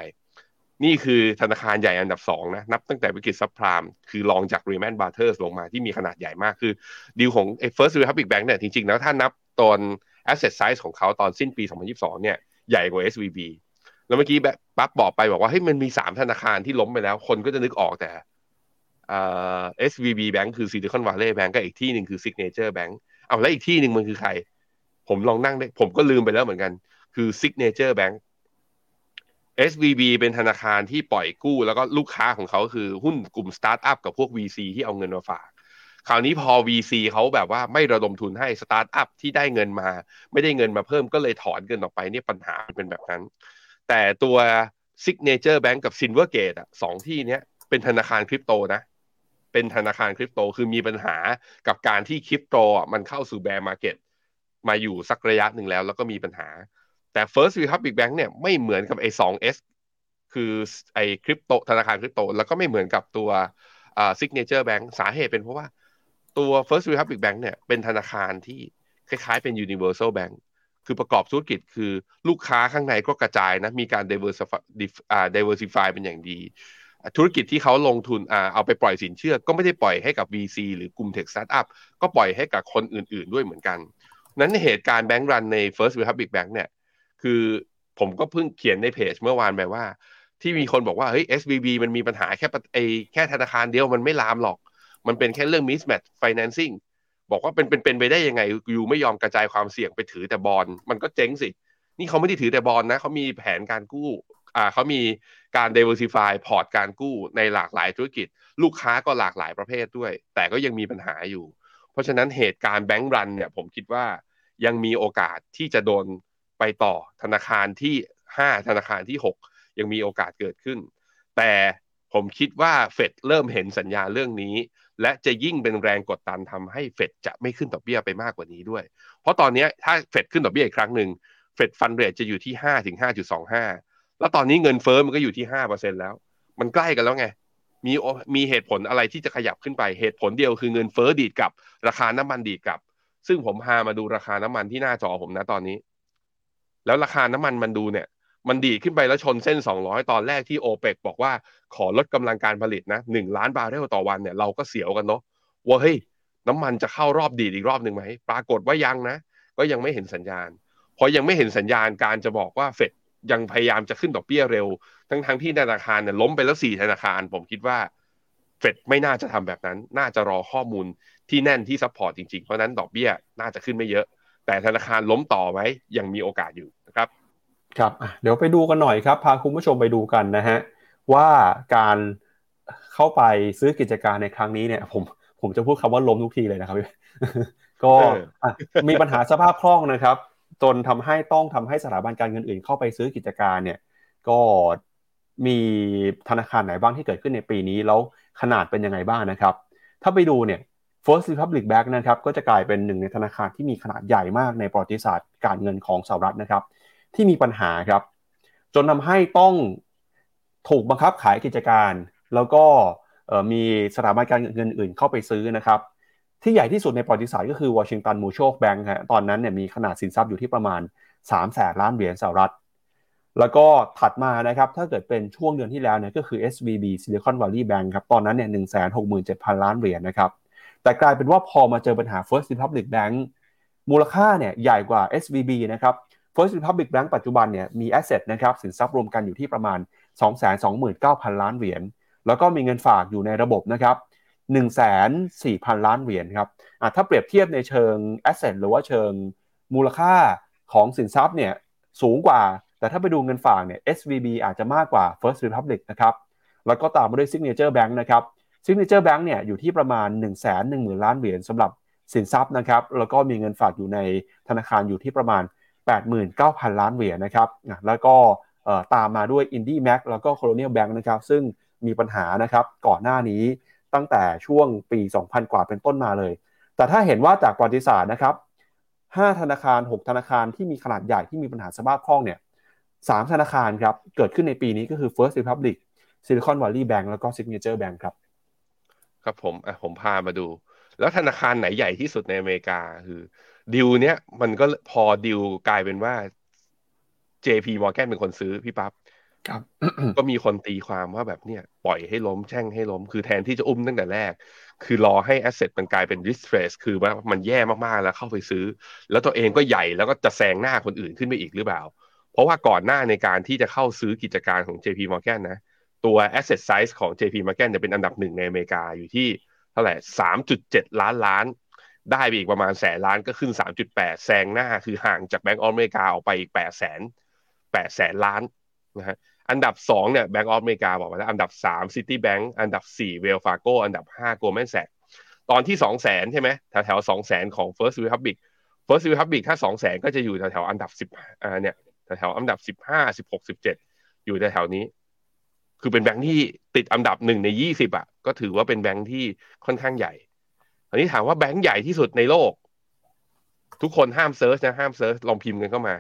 นี่คือธนาคารใหญ่อันดับ2นะนับตั้งแต่วิกฤตซับไพรม์คือรองจาก Lehman Brothers ลงมาที่มีขนาดใหญ่มากคือดีลของ First Republic Bank เนี่ยจริงๆแล้วถ้านับตอน asset size ของเขาตอนสิ้นปี2022เนี่ยใหญ่กว่า SVB แล้วเมื่อกี้ปั๊บบอกไปบอกว่าเฮ้ยมันมี3ธนาคารที่ล้มไปแล้วคนก็จะนึกออกแต่SVB Bank คือ Silicon Valley Bank กับอีกที่นึงคือ Signature Bank เอาแล้วอีกที่นึงมันคือใครผมลองนั่งได้ผมก็ลืมไปแล้วเหมือนกันคือ Signature Bank SVB เป็นธนาคารที่ปล่อยกู้แล้วก็ลูกค้าของเขาคือหุ้นกลุ่มสตาร์ทอัพกับพวก VC ที่เอาเงินมาฝากคราวนี้พอ VC เขาแบบว่าไม่ระดมทุนให้สตาร์ทอัพที่ได้เงินมาไม่ได้เงินมาเพิ่มก็เลยถอนเงินออกไปเนี่ยปัญหาเป็นแบบนั้นแต่ตัว Signature Bank กับ Silvergate อ่ะ2ที่เนี้ยเป็นธนาคารคริปโตนะเป็นธนาคารคริปโตคือมีปัญหากับการที่คริปโตมันเข้าสู่ Bear Market มาอยู่สักระยะนึงแล้วแล้วก็มีปัญหาแต่ First Republic Bank เนี่ยไม่เหมือนกับไอ้ 2S คือไอ้คริปโตธนาคารคริปโตแล้วก็ไม่เหมือนกับตัวSignature Bank สาเหตุเป็นเพราะว่าตัว First Republic Bank เนี่ยเป็นธนาคารที่คล้ายๆเป็น Universal Bank คือประกอบธุรกิจคือลูกค้าข้างในก็กระจายนะมีการ diversify เป็นอย่างดีธุรกิจที่เขาลงทุนเอาไปปล่อยสินเชื่อก็ไม่ได้ปล่อยให้กับ VC หรือกลุ่ม Tech Startup ก็ปล่อยให้กับคนอื่นๆด้วยเหมือนกันนั้นเหตุการณ์แบงก์รันใน First Republic Bank เนี่ยคือผมก็เพิ่งเขียนในเพจเมื่อวานไปว่าที่มีคนบอกว่าเฮ้ย SVB มันมีปัญหาแค่ธนาคารเดียวมันไม่ลามหรอกมันเป็นแค่เรื่อง mismatch financing บอกว่าเป็นไปได้ยังไงอยู่ไม่ยอมกระจายความเสี่ยงไปถือแต่บอนด์มันก็เจ๊งสินี่เขาไม่ได้ถือแต่บอนด์นะเขามีแผนการกู้เขามีการ diversify พอร์ตการกู้ในหลากหลายธุรกิจลูกค้าก็หลากหลายประเภทด้วยแต่ก็ยังมีปัญหาอยู่เพราะฉะนั้นเหตุการณ์แบงก์รันเนี่ยผมคิดว่ายังมีโอกาสที่จะโดนไปต่อธนาคารที่5ธนาคารที่6ยังมีโอกาสเกิดขึ้นแต่ผมคิดว่าเฟดเริ่มเห็นสัญญาเรื่องนี้และจะยิ่งเป็นแรงกดดันทำให้เฟดจะไม่ขึ้นดอกเบี้ยไปมากกว่านี้ด้วยเพราะตอนนี้ถ้าเฟดขึ้นดอกเบี้ยอีกครั้งนึงเฟดฟันเรทจะอยู่ที่ 5-5.25 แล้วตอนนี้เงินเฟ้อมันก็อยู่ที่ 5% แล้วมันใกล้กันแล้วไงมีเหตุผลอะไรที่จะขยับขึ้นไปเหตุผลเดียวคือเงินเฟ้อดีดกับราคาน้ำมันดีดกับซึ่งผมพามาดูราคาน้ำมันที่หน้าจอผมนะตอนนี้แล้วราคาน้ำมันมันดูเนี่ยมันดีขึ้นไปแล้วชนเส้น200ตอนแรกที่โอเปกบอกว่าขอลดกำลังการผลิตนะ1ล้านบาร์เรลต่อวันเนี่ยเราก็เสียวกันเนาะว่าเฮ้ยน้ำมันจะเข้ารอบดีดอีกรอบนึงไหมปรากฏว่ายังนะก็ยังไม่เห็นสัญญาณพอยังไม่เห็นสัญญาณการจะบอกว่าเฟดยังพยายามจะขึ้นดอกเบี้ยเร็วทั้งที่ธนาคารเนี่ยล้มไปแล้ว4ธนาคารผมคิดว่าเฟดไม่น่าจะทำแบบนั้นน่าจะรอข้อมูลที่แน่นที่ซัพพอร์ตจริงๆเพราะนั้นดอกเบี้ยน่าจะขึ้นไม่เยอะแต่ธนาคารล้มต่อไหมยังมีโอกาสอยู่นะครับครับเดี๋ยวไปดูกันหน่อยครับพาคุณผู้ชมไปดูกันนะฮะว่าการเข้าไปซื้อกิจการในครั้งนี้เนี่ยผมจะพูดคำว่าล้มทุกทีเลยนะครับ ก็มีปัญหาสภาพคล่องนะครับจนต้องทำให้สถาบันการเงินอื่นเข้าไปซื้อกิจการเนี่ยก็มีธนาคารไหนบ้างที่เกิดขึ้นในปีนี้แล้วขนาดเป็นยังไงบ้างนะครับถ้าไปดูเนี่ยFirst Republic Bank นะครับก็จะกลายเป็นหนึ่งในธนาคารที่มีขนาดใหญ่มากในประวัติศาสตร์การเงินของสหรัฐนะครับที่มีปัญหาครับจนทำให้ต้องถูกบังคับขายกิจการแล้วก็มีสถาบันการเงินอื่นเข้าไปซื้อนะครับที่ใหญ่ที่สุดในประวัติศาสตร์ก็คือ Washington Mutual Bank ฮะตอนนั้นเนี่ยมีขนาดสินทรัพย์อยู่ที่ประมาณ 300,000 ล้านเหรียญสหรัฐแล้วก็ถัดมานะครับถ้าเกิดเป็นช่วงเดือนที่แล้วเนี่ยก็คือ SVB Silicon Valley Bank ครับตอนนั้นเนี่ย 167,000 ล้านเหรียญนะครับแต่กลายเป็นว่าพอมาเจอปัญหา First Republic Bank มูลค่าเนี่ยใหญ่กว่า SVB นะครับ First Republic Bank ปัจจุบันเนี่ยมี asset นะครับสินทรัพย์รวมกันอยู่ที่ประมาณ 229,000 ล้านเหรียญแล้วก็มีเงินฝากอยู่ในระบบนะครับ 104,000 ล้านเหรียญครับถ้าเปรียบเทียบในเชิง asset หรือว่าเชิงมูลค่าของสินทรัพย์เนี่ยสูงกว่าแต่ถ้าไปดูเงินฝากเนี่ย SVB อาจจะมากกว่า First Republic นะครับแล้วก็ตามมาด้วย Signature Bank นะครับSignature Bank เนี่ยอยู่ที่ประมาณ 110,000 ล้านเหรียญสำหรับสินทรัพย์นะครับแล้วก็มีเงินฝากอยู่ในธนาคารอยู่ที่ประมาณ 89,000 ล้านเหรียญนะครับแล้วก็ตามมาด้วย Indie Mac แล้วก็ Colonial Bank นะครับซึ่งมีปัญหานะครับก่อนหน้านี้ตั้งแต่ช่วงปี 2000 กว่าเป็นต้นมาเลยแต่ถ้าเห็นว่าจากประวัติศาสตร์นะครับ5ธนาคาร6ธนาคารที่มีขนาดใหญ่ที่มีปัญหาสภาพคล่องเนี่ย3ธนาคารครับเกิดขึ้นในปีนี้ก็คือ First Republic Silicon Valley Bank แล้วก็ Signature Bank ครับครับผมพามาดูแล้วธนาคารไหนใหญ่ที่สุดในอเมริกาคือดิวเนี้ยมันก็พอดิวกลายเป็นว่า JP Morgan เป็นคนซื้อพี่ปั๊บ ก็มีคนตีความว่าแบบเนี่ยปล่อยให้ล้มแช่งให้ล้มคือแทนที่จะอุ้มตั้งแต่แรกคือรอให้แอสเซทมันกลายเป็น distress คือว่ามันแย่มากๆแล้วเข้าไปซื้อแล้วตัวเองก็ใหญ่แล้วก็จะแซงหน้าคนอื่นขึ้นไปอีกหรือเปล่าเพราะว่าก่อนหน้าในการที่จะเข้าซื้อกิจการของ JP Morgan นะตัว asset size ของ JP Morgan จะเป็นอันดับหนึ่งในอเมริกาอยู่ที่เท่าไหร่ 3.7 ล้านล้านได้ไปอีกประมาณแสนล้านก็ขึ้น 3.8 แซงหน้าคือห่างจาก Bank of America ออกไปอีก800,000 ล้านนะฮะอันดับ2เนี่ย Bank of America บอกมาแล้วอันดับ3 City Bank อันดับ4 Wells Fargo อันดับ5 Goldman Sachs ตอนที่ 200,000 ใช่ไหมแถวๆ 200,000 ของ First Republic ถ้า 200,000 ก็จะอยู่แถวๆอันดับ10เนี่ยแถวอันดับ15 16 17อยู่แถวนี้คือเป็นแบงค์ที่ติดอันดับ1ใน20อ่ะก็ถือว่าเป็นแบงค์ที่ค่อนข้างใหญ่อันนี้ถามว่าแบงค์ใหญ่ที่สุดในโลกทุกคนห้ามเซิร์ชนะห้ามเซิร์ชลองพิมพ์กันเข้ามา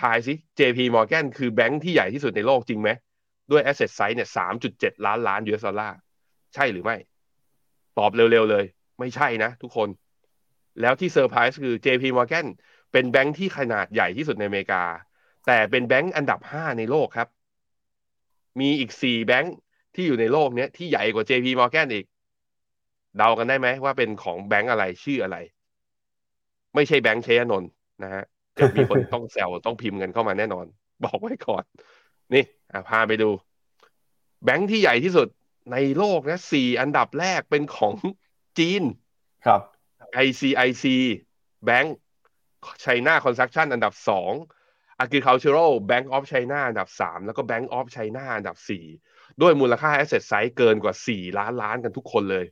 ทายสิ JP Morgan คือแบงค์ที่ใหญ่ที่สุดในโลกจริงไหมด้วย asset size เนี่ย 3.7 ล้านล้าน US ดอลลาร์ใช่หรือไม่ตอบเร็วๆเลยไม่ใช่นะทุกคนแล้วที่เซอร์ไพรส์คือ JP Morgan เป็นแบงค์ที่ขนาดใหญ่ที่สุดในอเมริกาแต่เป็นแบงค์อันดับ5ในโลกครับมีอีก4แบงค์ที่อยู่ในโลกเนี้ยที่ใหญ่กว่า JP Morgan อีกเดากันได้ไหมว่าเป็นของแบงค์อะไรชื่ออะไรไม่ใช่แบงค์เชยนนท์นะฮะเดี๋ยวมีคนต้องแซวต้องพิมพ์กันเข้ามาแน่นอนบอกไว้ก่อนนี่พาไปดูแบงค์ที่ใหญ่ที่สุดในโลกนะ4อันดับแรกเป็นของจีนครับ ICIC Bank China Construction อันดับ2Agricultural Bank of China อันดับ3แล้วก็ Bank of China อันดับ4ด้วยมูลค่า asset size เกินกว่า4ล้านล้านกันทุกคนเลย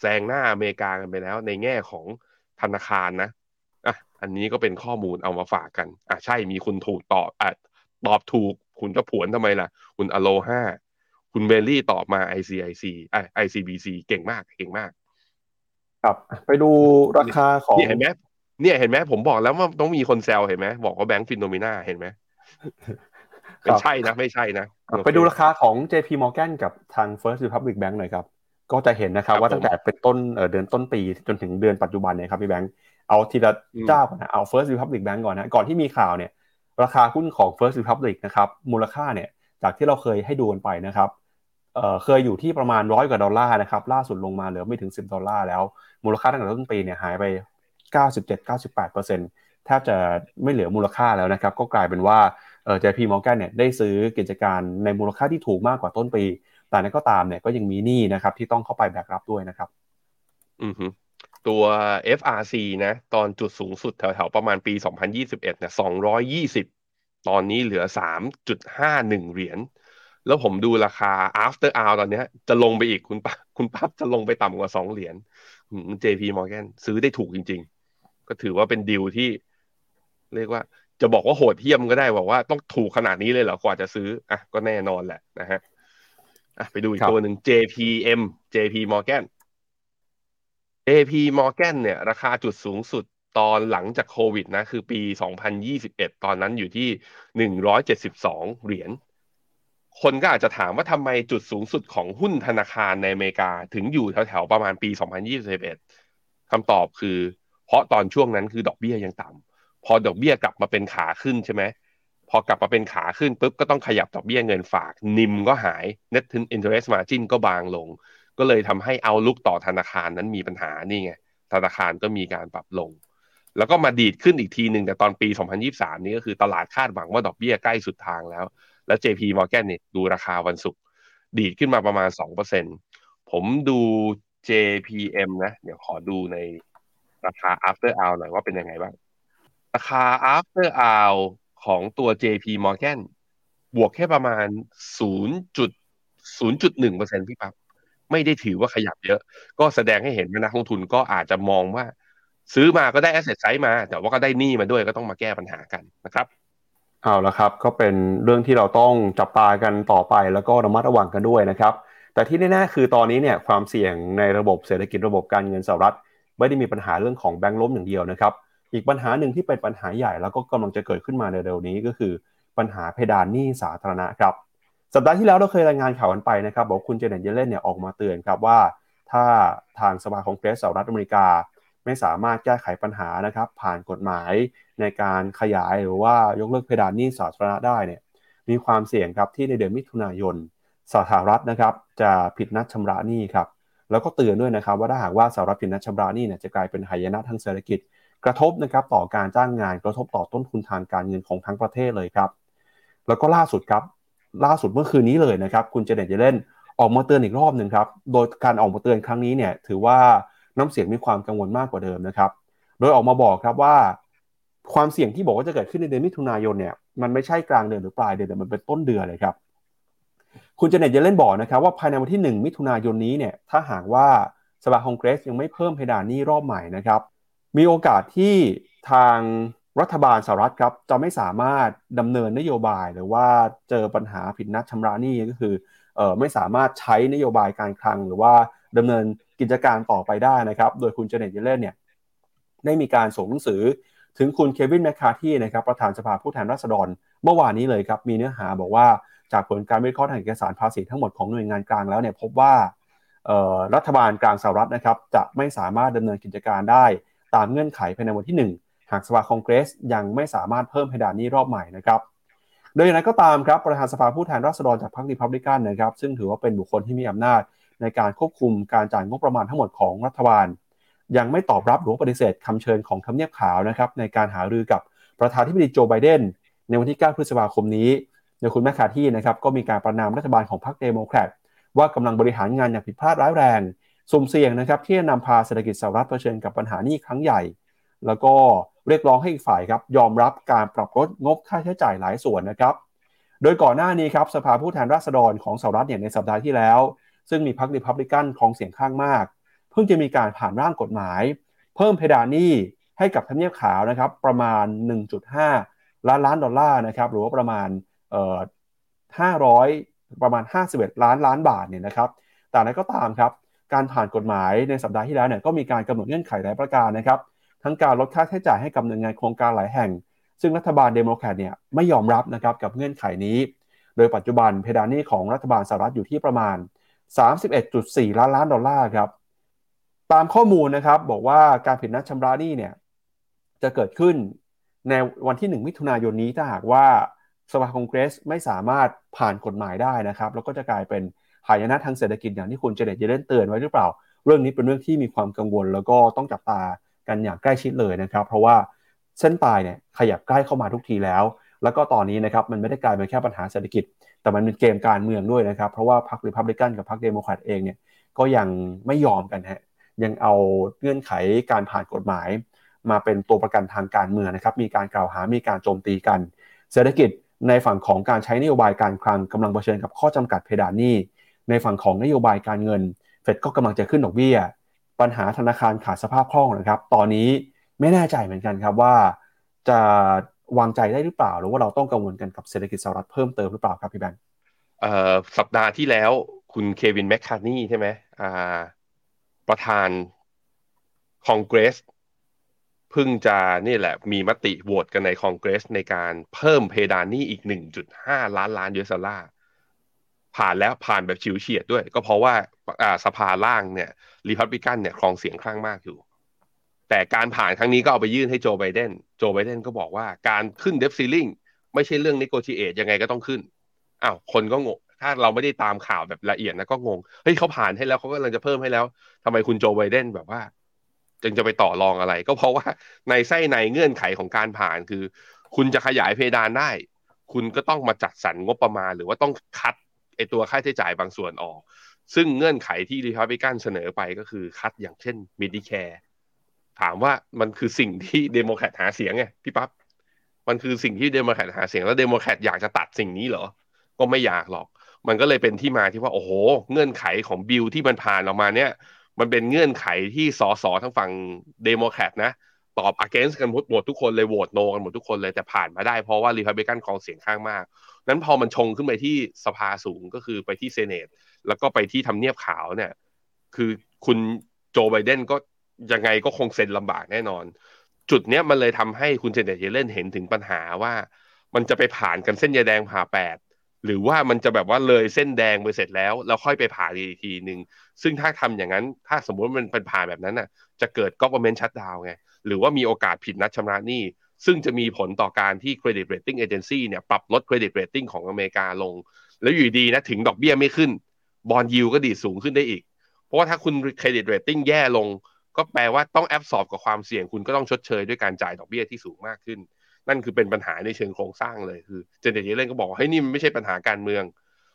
แซงหน้าอเมริกากันไปแล้วในแง่ของธนาคารนะอันนี้ก็เป็นข้อมูลเอามาฝากกันใช่มีคุณถูกตอบถูกคุณจะผวนทำไมล่ะคุณอโลห้าคุณเบลลี่ตอบมา ICIC ICBC เก่งมากเก่งมากครับไปดูราคาของเนี่ยเห็นไหมผมบอกแล้วว่าต้องมีคนแซวเห็นไหมบอกว่าแบงค์ฟินโนเมนาเห็นไหมไม่ใช่นะไปดูราคาของ JP Morgan กับทาง First Republic Bank หน่อยครับก็จะเห็นนะครับว่าตั้งแต่เป็นต้นเดือนต้นปีจนถึงเดือนปัจจุบันเนี่ยครับพี่แบงค์เอาทีละเจ้าก่อนนะเอา First Republic Bank ก่อนนะก่อนที่มีข่าวเนี่ยราคาหุ้นของ First Republic นะครับมูลค่าเนี่ยจากที่เราเคยให้ดูกันไปนะครับเคยอยู่ที่ประมาณ100กว่าดอลลาร์นะครับล่าสุดลงมาเหลือไม่ถึง10ดอลลาร์แล้วมูลค่าตั้งแต่ต้นปีเนี่ยหายไป97-98% แทบจะไม่เหลือมูลค่าแล้วนะครับก็กลายเป็นว่าJP Morgan เนี่ยได้ซื้อกิจการในมูลค่าที่ถูกมากกว่าต้นปีแต่นั้นก็ตามเนี่ยก็ยังมีหนี้นะครับที่ต้องเข้าไปแบกรับด้วยนะครับตัว FRC นะตอนจุดสูงสุดแถวๆประมาณปี2021เนี่ย220ตอนนี้เหลือ 3.51 เหรียญแล้วผมดูราคา after hour ตอนนี้จะลงไปอีกคุณปั๊บจะลงไปต่ำกว่า2เหรียญJP Morgan ซื้อได้ถูกจริงๆก็ถือว่าเป็นดีลที่เรียกว่าจะบอกว่าโหดเหี้ยมก็ได้บอกว่าต้องถูกขนาดนี้เลยเหรอกว่าจะซื้อก็แน่นอนแหละนะฮะไปดูอีกตัวหนึ่ง JP Morgan JP Morgan เนี่ยราคาจุดสูงสุดตอนหลังจากโควิดนะคือปี2021ตอนนั้นอยู่ที่172เหรียญคนก็อาจจะถามว่าทำไมจุดสูงสุดของหุ้นธนาคารในอเมริกาถึงอยู่แถวๆประมาณปี2021คำตอบคือเพราะตอนช่วงนั้นคือดอกเบี้ยยังต่ำพอดอกเบี้ยกลับมาเป็นขาขึ้นใช่ไหมพอกลับมาเป็นขาขึ้นปุ๊บก็ต้องขยับดอกเบี้ยเงินฝากนิมก็หาย Net Interest Margin ก็บางลงก็เลยทำให้outlookต่อธนาคารนั้นมีปัญหานี่ไงธนาคารก็มีการปรับลงแล้วก็มาดีดขึ้นอีกทีนึงแต่ตอนปี2023นี้ก็คือตลาดคาดหวังว่าดอกเบี้ยใกล้สุดทางแล้วแล้ว JP Morgan เนี่ยดูราคาวันศุกร์ดีดขึ้นมาประมาณ 2% ผมดู JPM นะเดี๋ยวขอดูในราคา After Hour หน่อยว่าเป็นยังไงบ้างราคา After Hour ของตัว JP Morgan บวกแค่ประมาณ 0.1% พี่ปั๊บไม่ได้ถือว่าขยับเยอะก็แสดงให้เห็นว่านักลงทุนก็อาจจะมองว่าซื้อมาก็ได้ Asset Size มาแต่ว่าก็ได้หนี้มาด้วยก็ต้องมาแก้ปัญหากันนะครับเอาละครับก็เป็นเรื่องที่เราต้องจับตากันต่อไปแล้วก็ระมัดระวังกันด้วยนะครับแต่ที่แน่ๆคือตอนนี้เนี่ยความเสี่ยงในระบบเศรษฐกิจระบบการเงินสหรัฐไม่ได้มีปัญหาเรื่องของแบงก์ล้มอย่างเดียวนะครับอีกปัญหาหนึ่งที่เป็นปัญหาใหญ่แล้วก็กำลังจะเกิดขึ้นมาในเร็วนี้ก็คือปัญหาเพดานหนี้สาธารณะครับสัปดาห์ที่แล้วเราเคยรายงานข่าวกันไปนะครับบอกคุณเจเน็ตเยเลนเนี่ยออกมาเตือนครับว่าถ้าทางสภาคองเกรสสหรัฐอเมริกาไม่สามารถแก้ไขปัญหานะครับผ่านกฎหมายในการขยายหรือว่ายกเลิกเพดานหนี้สาธารณะได้เนี่ย มีความเสี่ยงครับที่ในเดือนมิถุนายนสหรัฐนะครับจะผิดนัดชำระหนี้ครับแล้วก็เตือนด้วยนะครับว่าถ้าหากว่าสหรัฐผิดนัดชำระหนี้เนี่ยจะกลายเป็นหายนะทางเศรษฐกิจกระทบนะครับต่อการจ้างงานกระทบต่อต้นทุนทางการเงินของทั้งประเทศเลยครับแล้วก็ล่าสุดเมื่อคืนนี้เลยนะครับคุณเจเน็ตเยเลนออกมาเตือนอีกรอบหนึ่งครับโดยการออกมาเตือนครั้งนี้เนี่ยถือว่าน้ำเสียงมีความกังวลมากกว่าเดิมนะครับโดยออกมาบอกครับว่าความเสี่ยงที่บอกว่าจะเกิดขึ้นในเดือนมิถุนายนเนี่ยมันไม่ใช่กลางเดือนหรือปลายเดือนแต่มันเป็นต้นเดือนเลยครับคุณเจเน็ตเยเลนบอกนะครับว่าภายในวันที่1มิถุนายนนี้เนี่ยถ้าหากว่าสภาคองเกรสยังไม่เพิ่มเพดานหนี้รอบใหม่นะครับมีโอกาสที่ทางรัฐบาลสหรัฐครับจะไม่สามารถดำเนินนโยบายหรือว่าเจอปัญหาผิดนัดชำระหนี้ก็คือไม่สามารถใช้นโยบายการคลังหรือว่าดำเนินกิจการต่อไปได้นะครับโดยคุณเจเน็ตเยเลนเนี่ยได้มีการส่งหนังสือถึงคุณเควินแมคคาร์ธีนะครับประธานสภาผู้แทนราษฎรเมื่อวานนี้เลยครับมีเนื้อหาบอกว่าจากผลการวิเคราะห์ทางเอกสารภาษีทั้งหมดของหน่วยงานกลางแล้วเนี่ยพบว่ารัฐบาลกลางสหรัฐนะครับจะไม่สามารถดำเนินกิจการได้ตามเงื่อนไขภายในวันที่1หากสภาคองเกรสยังไม่สามารถเพิ่มเพดานหนี้รอบใหม่นะครับโดยอย่างไรก็ตามครับประธานสภาผู้แทนราษฎรจากพรรครีพับลิกันนะครับซึ่งถือว่าเป็นบุคคลที่มีอำนาจในการควบคุมการจ่ายงบประมาณทั้งหมดของรัฐบาลยังไม่ตอบรับหรือปฏิเสธคำเชิญของทำเนียบขาวนะครับในการหารือกับประธานาธิบดีโจไบเดนในวันที่9พฤษภาคมนี้โดยคุณแมคคาร์ธีนะครับก็มีการประณามรัฐบาลของพรรคเดโมแครตว่ากำลังบริหารงานอย่างผิดพลาดร้ายแรงสุ่มเสี่ยงนะครับที่จะนำพาเศรษฐกิจสหรัฐเผชิญกับปัญหาหนี้ครั้งใหญ่แล้วก็เรียกร้องให้อีกฝ่ายครับยอมรับการปรับลดงบค่าใช้จ่ายหลายส่วนนะครับโดยก่อนหน้านี้ครับสภาผู้แทนราษฎรของสหรัฐเนี่ยในสัปดาห์ที่แล้วซึ่งมีพรรครีพับลิกันครองเสียงข้างมากเพิ่งจะมีการผ่านร่างกฎหมายเพิ่มเพดานหนี้ให้กับทำเนียบขาวนะครับประมาณ 1.5 ล้านล้านดอลลาร์นะครับหรือว่าประมาณ51ล้านล้านบาทเนี่ยนะครับแต่นั้นก็ตามครับการผ่านกฎหมายในสัปดาห์ที่แล้วเนี่ยก็มีการกำหนดเงื่อนไขหลายประการนะครับทั้งการลดค่าใช้จ่ายให้กับหน่วยงานโครงการหลายแห่งซึ่งรัฐบาลเดโมแครตเนี่ยไม่ยอมรับนะครับกับเงื่อนไขนี้โดยปัจจุบันเพดานหนี้ของรัฐบาลสหรัฐอยู่ที่ประมาณ 31.4 ล้านล้านดอลลาร์ครับตามข้อมูลนะครับบอกว่าการผิดนัดชำระหนี้เนี่ยจะเกิดขึ้นในวันที่1มิถุนายนนี้ถ้าหากว่าสภาคองเกรสไม่สามารถผ่านกฎหมายได้นะครับแล้วก็จะกลายเป็นหายนะทางเศรษฐกิจอย่างที่คุณเจเน็ตเยเลนเตือนไว้หรือเปล่าเรื่องนี้เป็นเรื่องที่มีความกังวลแล้วก็ต้องจับตากันอย่างใกล้ชิดเลยนะครับเพราะว่าเส้นตายเนี่ยขยับใกล้เข้ามาทุกทีแล้วแล้วก็ตอนนี้นะครับมันไม่ได้กลายเป็นแค่ปัญหาเศรษฐกิจแต่มันเป็นเกมการเมืองด้วยนะครับเพราะว่าพรรครีพับลิกันกับพรรคเดโมแครตเองเนี่ยก็ยังไม่ยอมกันฮะยังเอาเงื่อนไขการผ่านกฎหมายมาเป็นตัวประกันทางการเมืองนะครับมีการกล่าวหามีการโจมตีกันเศรษฐกิจในฝั่งของการใช้นโยบายการคลังกำลังเผชิญกับข้อจำกัดเพดานหนี้ในฝั่งของนโยบายการเงินเฟดก็กำลังจะขึ้นดอกเบี้ยปัญหาธนาคารขาดสภาพคล่องนะครับตอนนี้ไม่แน่ใจเหมือนกันครับว่าจะวางใจได้หรือเปล่าหรือว่าเราต้องกังวลกันกับเศรษฐกิจสหรัฐเพิ่มเติมหรือเปล่าครับพี่แบงค์สัปดาห์ที่แล้วคุณเควินแมคคาร์ธีใช่ไหมประธานคองเกรสเพิ่งจะนี่แหละมีมติโหวตกันในคองเกรสในการเพิ่มเพดานหนี้อีก 1.5 ล้านล้านUSดอลลาร์ผ่านแล้วผ่านแบบฉิวเฉียดด้วยก็เพราะว่าสภาล่างเนี่ยรีพับลิกันเนี่ยครองเสียงข้างมากอยู่แต่การผ่านครั้งนี้ก็เอาไปยื่นให้โจไบเดนก็บอกว่าการขึ้นเดฟซีลิ่งไม่ใช่เรื่องนิโกชิเอตยังไงก็ต้องขึ้นอ้าวคนก็งงถ้าเราไม่ได้ตามข่าวแบบละเอียดนะก็งงเฮ้ยเขาผ่านให้แล้วเขากำลังจะเพิ่มให้แล้วทำไมคุณโจไบเดนแบบว่าจึงจะไปต่อรองอะไรก็เพราะว่าในไส้ในเงื่อนไขของการผ่านคือคุณจะขยายเพดานได้คุณก็ต้องมาจัดสรรงบประมาณหรือว่าต้องคัดไอตัวค่าใช้จ่ายบางส่วนออกซึ่งเงื่อนไขที่รีพับลิกันเสนอไปก็คือคัดอย่างเช่นมิดดิแคร์ถามว่ามันคือสิ่งที่เดโมแครตหาเสียงไงพี่ปั๊บมันคือสิ่งที่เดโมแครตหาเสียงแล้วเดโมแครตอยากจะตัดสิ่งนี้เหรอก็ไม่อยากหรอกมันก็เลยเป็นที่มาที่ว่าโอ้โหเงื่อนไขของบิลที่มันผ่านออกมาเนี่ยมันเป็นเงื่อนไขที่ส.ส.ทั้งฝั่งเดโมแครตนะตอบ against กันหมดทุกคนเลยโหวตโนกันหมดทุกคนเลยแต่ผ่านมาได้เพราะว่ารีพับลิกันครองเสียงข้างมากนั้นพอมันชงขึ้นไปที่สภาสูงก็คือไปที่เซเนตแล้วก็ไปที่ทำเนียบขาวเนี่ยคือคุณโจไบเดนก็ยังไงก็คงเซ็นลำบากแน่นอนจุดเนี้ยมันเลยทำให้คุณเจเน็ตเยเลนเห็นถึงปัญหาว่ามันจะไปผ่านกันเส้นยาแดงผ่าแปดหรือว่ามันจะแบบว่าเลยเส้นแดงไปเสร็จแล้วเราค่อยไปผ่าอีกทีนึงซึ่งถ้าทำอย่างนั้นถ้าสมมติมันเป็นผ่าแบบนั้นน่ะจะเกิด government shutdown ไงหรือว่ามีโอกาสผิดนัดชำระหนี้ ซึ่งจะมีผลต่อการที่ Credit Rating Agency เนี่ยปรับลด Credit Rating ของอเมริกาลงแล้วอยู่ดีนะถึงดอกเบี้ยไม่ขึ้นบอนด์ยิลด์ก็ดีดสูงขึ้นได้อีกเพราะว่าถ้าคุณ Credit Rating แย่ลงก็แปลว่าต้องแอบซอร์บกับความเสี่ยงคุณก็ต้องชดเชยด้วยการจ่ายดอกเบี้ยที่สูงมากขึ้นนั่นคือเป็นปัญหาในเชิงโครงสร้างเลยคือเจเนเรชั่นก็บอกให้นี่มันไม่ใช่ปัญหาการเมือง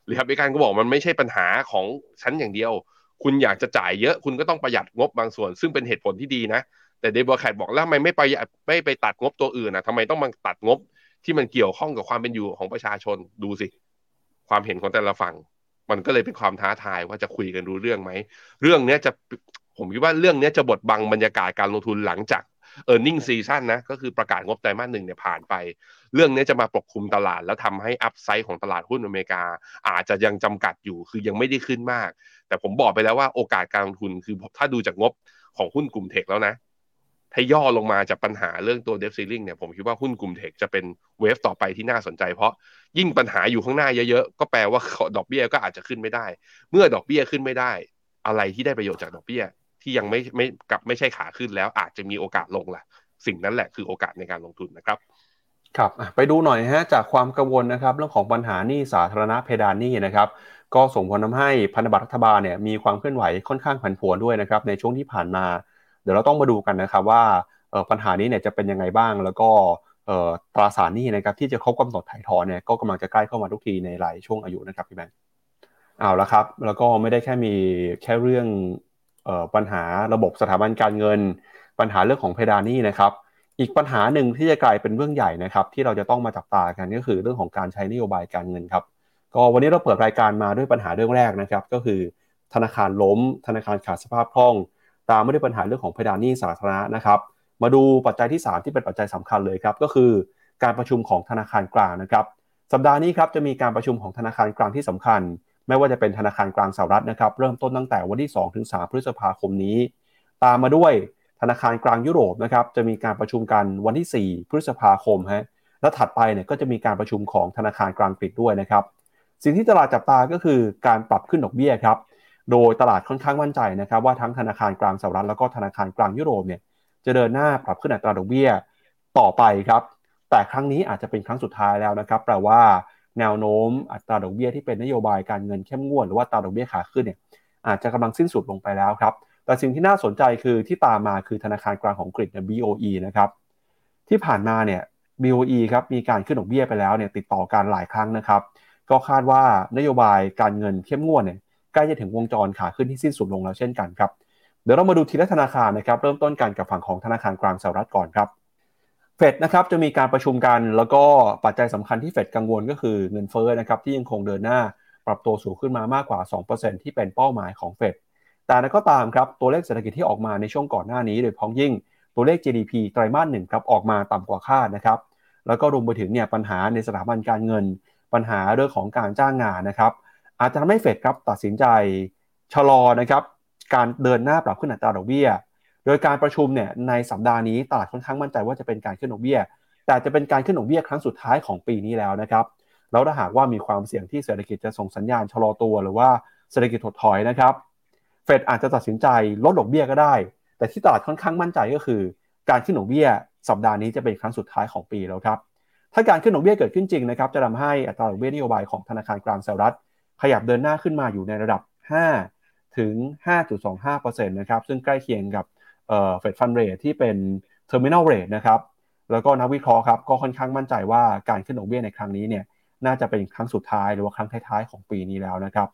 หรือครับอีกการก็บอกมันไม่ใช่ปัญหาของฉันอย่างเดียวคุณอยากจะจ่ายเยอะคุณก็ต้องประหยัดงบบางส่วนซึ่งเป็นเหตุผลที่ดีนะแต่เดโมแครตบอกแล้วทำไมไม่ไปตัดงบตัวอื่นนะทำไมต้องมาตัดงบที่มันเกี่ยวข้องกับความเป็นอยู่ของประชาชนดูสิความเห็นของแต่ละฝั่งมันก็เลยเป็นความท้าทายว่าจะคุยกันรู้เรื่องไหมเรื่องนี้จะผมคิดว่าเรื่องนี้จะบดบังบรรยากาศการลงทุนหลังจาก earning season นะก็คือประกาศงบไตรมาส 1เนี่ยผ่านไปเรื่องนี้จะมาปกคลุมตลาดแล้วทำให้อัพไซด์ของตลาดหุ้นอเมริกาอาจจะยังจำกัดอยู่คือยังไม่ได้ขึ้นมากแต่ผมบอกไปแล้วว่าโอกาสการลงทุนคือถ้าดูจากงบของหุ้นกลุ่มเทคแล้วนะถ้าย่อลงมาจากปัญหาเรื่องตัว debt ceiling เนี่ยผมคิดว่าหุ้นกลุ่มเทคจะเป็นเวฟต่อไปที่น่าสนใจเพราะยิ่งปัญหาอยู่ข้างหน้าเยอะๆก็แปลว่าดอกเบี้ยก็อาจจะขึ้นไม่ได้เมื่อดอกเบี้ยขึ้นไม่ได้อะไรที่ได้ประโยชน์จากดอกเบี้ยที่ยังไม่กลับไม่ใช่ขาขึ้นแล้วอาจจะมีโอกาสลงล่ะสิ่งนั้นแหละคือโอกาสในการลงทุนนะครับครับไปดูหน่อยฮะจากความกังวลนะครับเรื่องของปัญหาหนี้สาธารณะเพดานหนี้นะครับก็ส่งผลทำให้พันธบัตรรัฐบาลเนี่ยมีความเคลื่อนไหวค่อนข้างผันผวนด้วยนะครับในช่วงที่ผ่านมาเดี๋ยวเราต้องมาดูกันนะครับว่าปัญหานี้เนี่ยจะเป็นยังไงบ้างแล้วก็ตราสารหนี้นะครับที่จะครบกำหนดถ่ายถอนเนี่ยก็กำลังจะใกล้เข้ามาทุกทีในหลายช่วงอายุนะครับพี่แบงค์เอาละครับแล้วก็ไม่ได้แค่มีแค่เรื่องปัญหาระบบสถาบันการเงินปัญหาเรื่องของเพดานหนี้นะครับอีกปัญหาหนึ่งที่จะกลายเป็นเรื่องใหญ่นะครับที่เราจะต้องมาจับตากันก็คือเรื่องของการใช้นโยบายการเงินครับก็วันนี้เราเปิดรายการมาด้วยปัญหาเรื่องแรกนะครับก็คือธนาคารล้มธนาคารขาดสภาพคล่องตามมาด้วยปัญหาเรื่องของเพดานหนี้สาธารณะนะครับมาดูปัจจัยที่3ที่เป็นปัจจัยสำคัญเลยครับก็คือการประชุมของธนาคารกลางนะครับสัปดาห์นี้ครับจะมีการประชุมของธนาคารกลางที่สำคัญไม่ว่าจะเป็นธนาคารกลางสหรัฐนะครับเริ่มต้นตั้งแต่วันที่2ถึง3พฤษภาคมนี้ตามมาด้วยธนาคารกลางยุโรปนะครับจะมีการประชุมกันวันที่4พฤษภาคมฮะและถัดไปเนี่ยก็จะมีการประชุมของธนาคารกลางอังกฤษด้วยนะครับสิ่งที่ตลาดจับตาก็คือการปรับขึ้นดอกเบี้ยครับโดยตลาดค่อนข้างมั่นใจนะครับว่าทั้งธนาคารกลางสหรัฐแล้วก็ธนาคารกลางยุโรปเนี่ยจะเดินหน้าปรับขึ้นอัตราดอกเบี้ยต่อไปครับแต่ครั้งนี้อาจจะเป็นครั้งสุดท้ายแล้วนะครับแปลว่าแนวโน้มอัตราดอกเบี้ยที่เป็นนโยบายการเงินเข้มงวดหรือว่าอัตราดอกเบี้ยขาขึ้นเนี่ยอาจจะกำลังสิ้นสุดลงไปแล้วครับแต่สิ่งที่น่าสนใจคือที่ตามมาคือธนาคารกลางของอังกฤษ BOE นะครับที่ผ่านมาเนี่ย BOE ครับมีการขึ้นดอกเบี้ยไปแล้วเนี่ยติดต่อกันหลายครั้งนะครับก็คาดว่านโยบายการเงินเข้มงวดเนี่ยใกล้จะถึงวงจรขาขึ้นที่สิ้นสุดลงแล้วเช่นกันครับเดี๋ยวเรามาดูทีละธนาคารนะครับเริ่มต้นกันกับฝั่งของธนาคารกลางสหรัฐก่อนครับเฟดนะครับจะมีการประชุมกันแล้วก็ปัจจัยสำคัญที่เฟดกังวลก็คือเงินเฟ้อนะครับที่ยังคงเดินหน้าปรับตัวสูงขึ้นมามากกว่า 2% ที่เป็นเป้าหมายของเฟดแต่นั้นก็ตามครับตัวเลขเศรษฐกิจที่ออกมาในช่วงก่อนหน้านี้โดยเฉพาะยิ่งตัวเลข GDP ไตรมาส 1ครับออกมาต่ำกว่าคาดนะครับแล้วก็รวมไปถึงเนี่ยปัญหาในสถาบันการเงินปัญหาเรื่องของการจ้างงานนะครับอาจจะทำให้เฟดครับตัดสินใจชะลอนะครับการเดินหน้าปรับขึ้นอัตราดอกเบี้ยโดยการประชุมเนี่ยในสัปดาห์นี้ตลาดค่อนข้างมั่นใจว่าจะเป็นการขึ้นดอกเบี้ยแต่จะเป็นการขึ้นดอกเบี้ยครั้งสุดท้ายของปีนี้แล้วนะครับแล้วถ้าหากว่ามีความเสี่ยงที่เศรษฐกิจจะส่งสัญญาณชะลอตัวหรือว่าเศรษฐกิจถดถอยนะครับเฟดอาจจะตัดสินใจลดดอกเบี้ยก็ได้แต่ที่ตลาดค่อนข้างมั่นใจก็คือการขึ้นดอกเบี้ยสัปดาห์นี้จะเป็นครั้งสุดท้ายของปีแล้วครับถ้าการขึ้นดอกเบี้ยเกิดขึ้นจริงนะครับจะทำให้อัตราดอกเบี้ยนโยบายของธนาคารกลางสหรัฐขยับเดินหน้าขึ้นมาอยู่ในระดับ5ถึง 5.25% นะครับซึ่งใกล้เคียงกับเฟดฟันเรทที่เป็น Terminal Rate นะครับแล้วก็นักวิเคราะห์ครับก็ค่อนข้างมั่นใจว่าการขึ้นดอกเบี้ยในครั้งนี้เนี่ยน่าจะเป็นครั้งสุดท้ายหรือว่าครั้งท้ายๆของปีนี้แล้วนะครั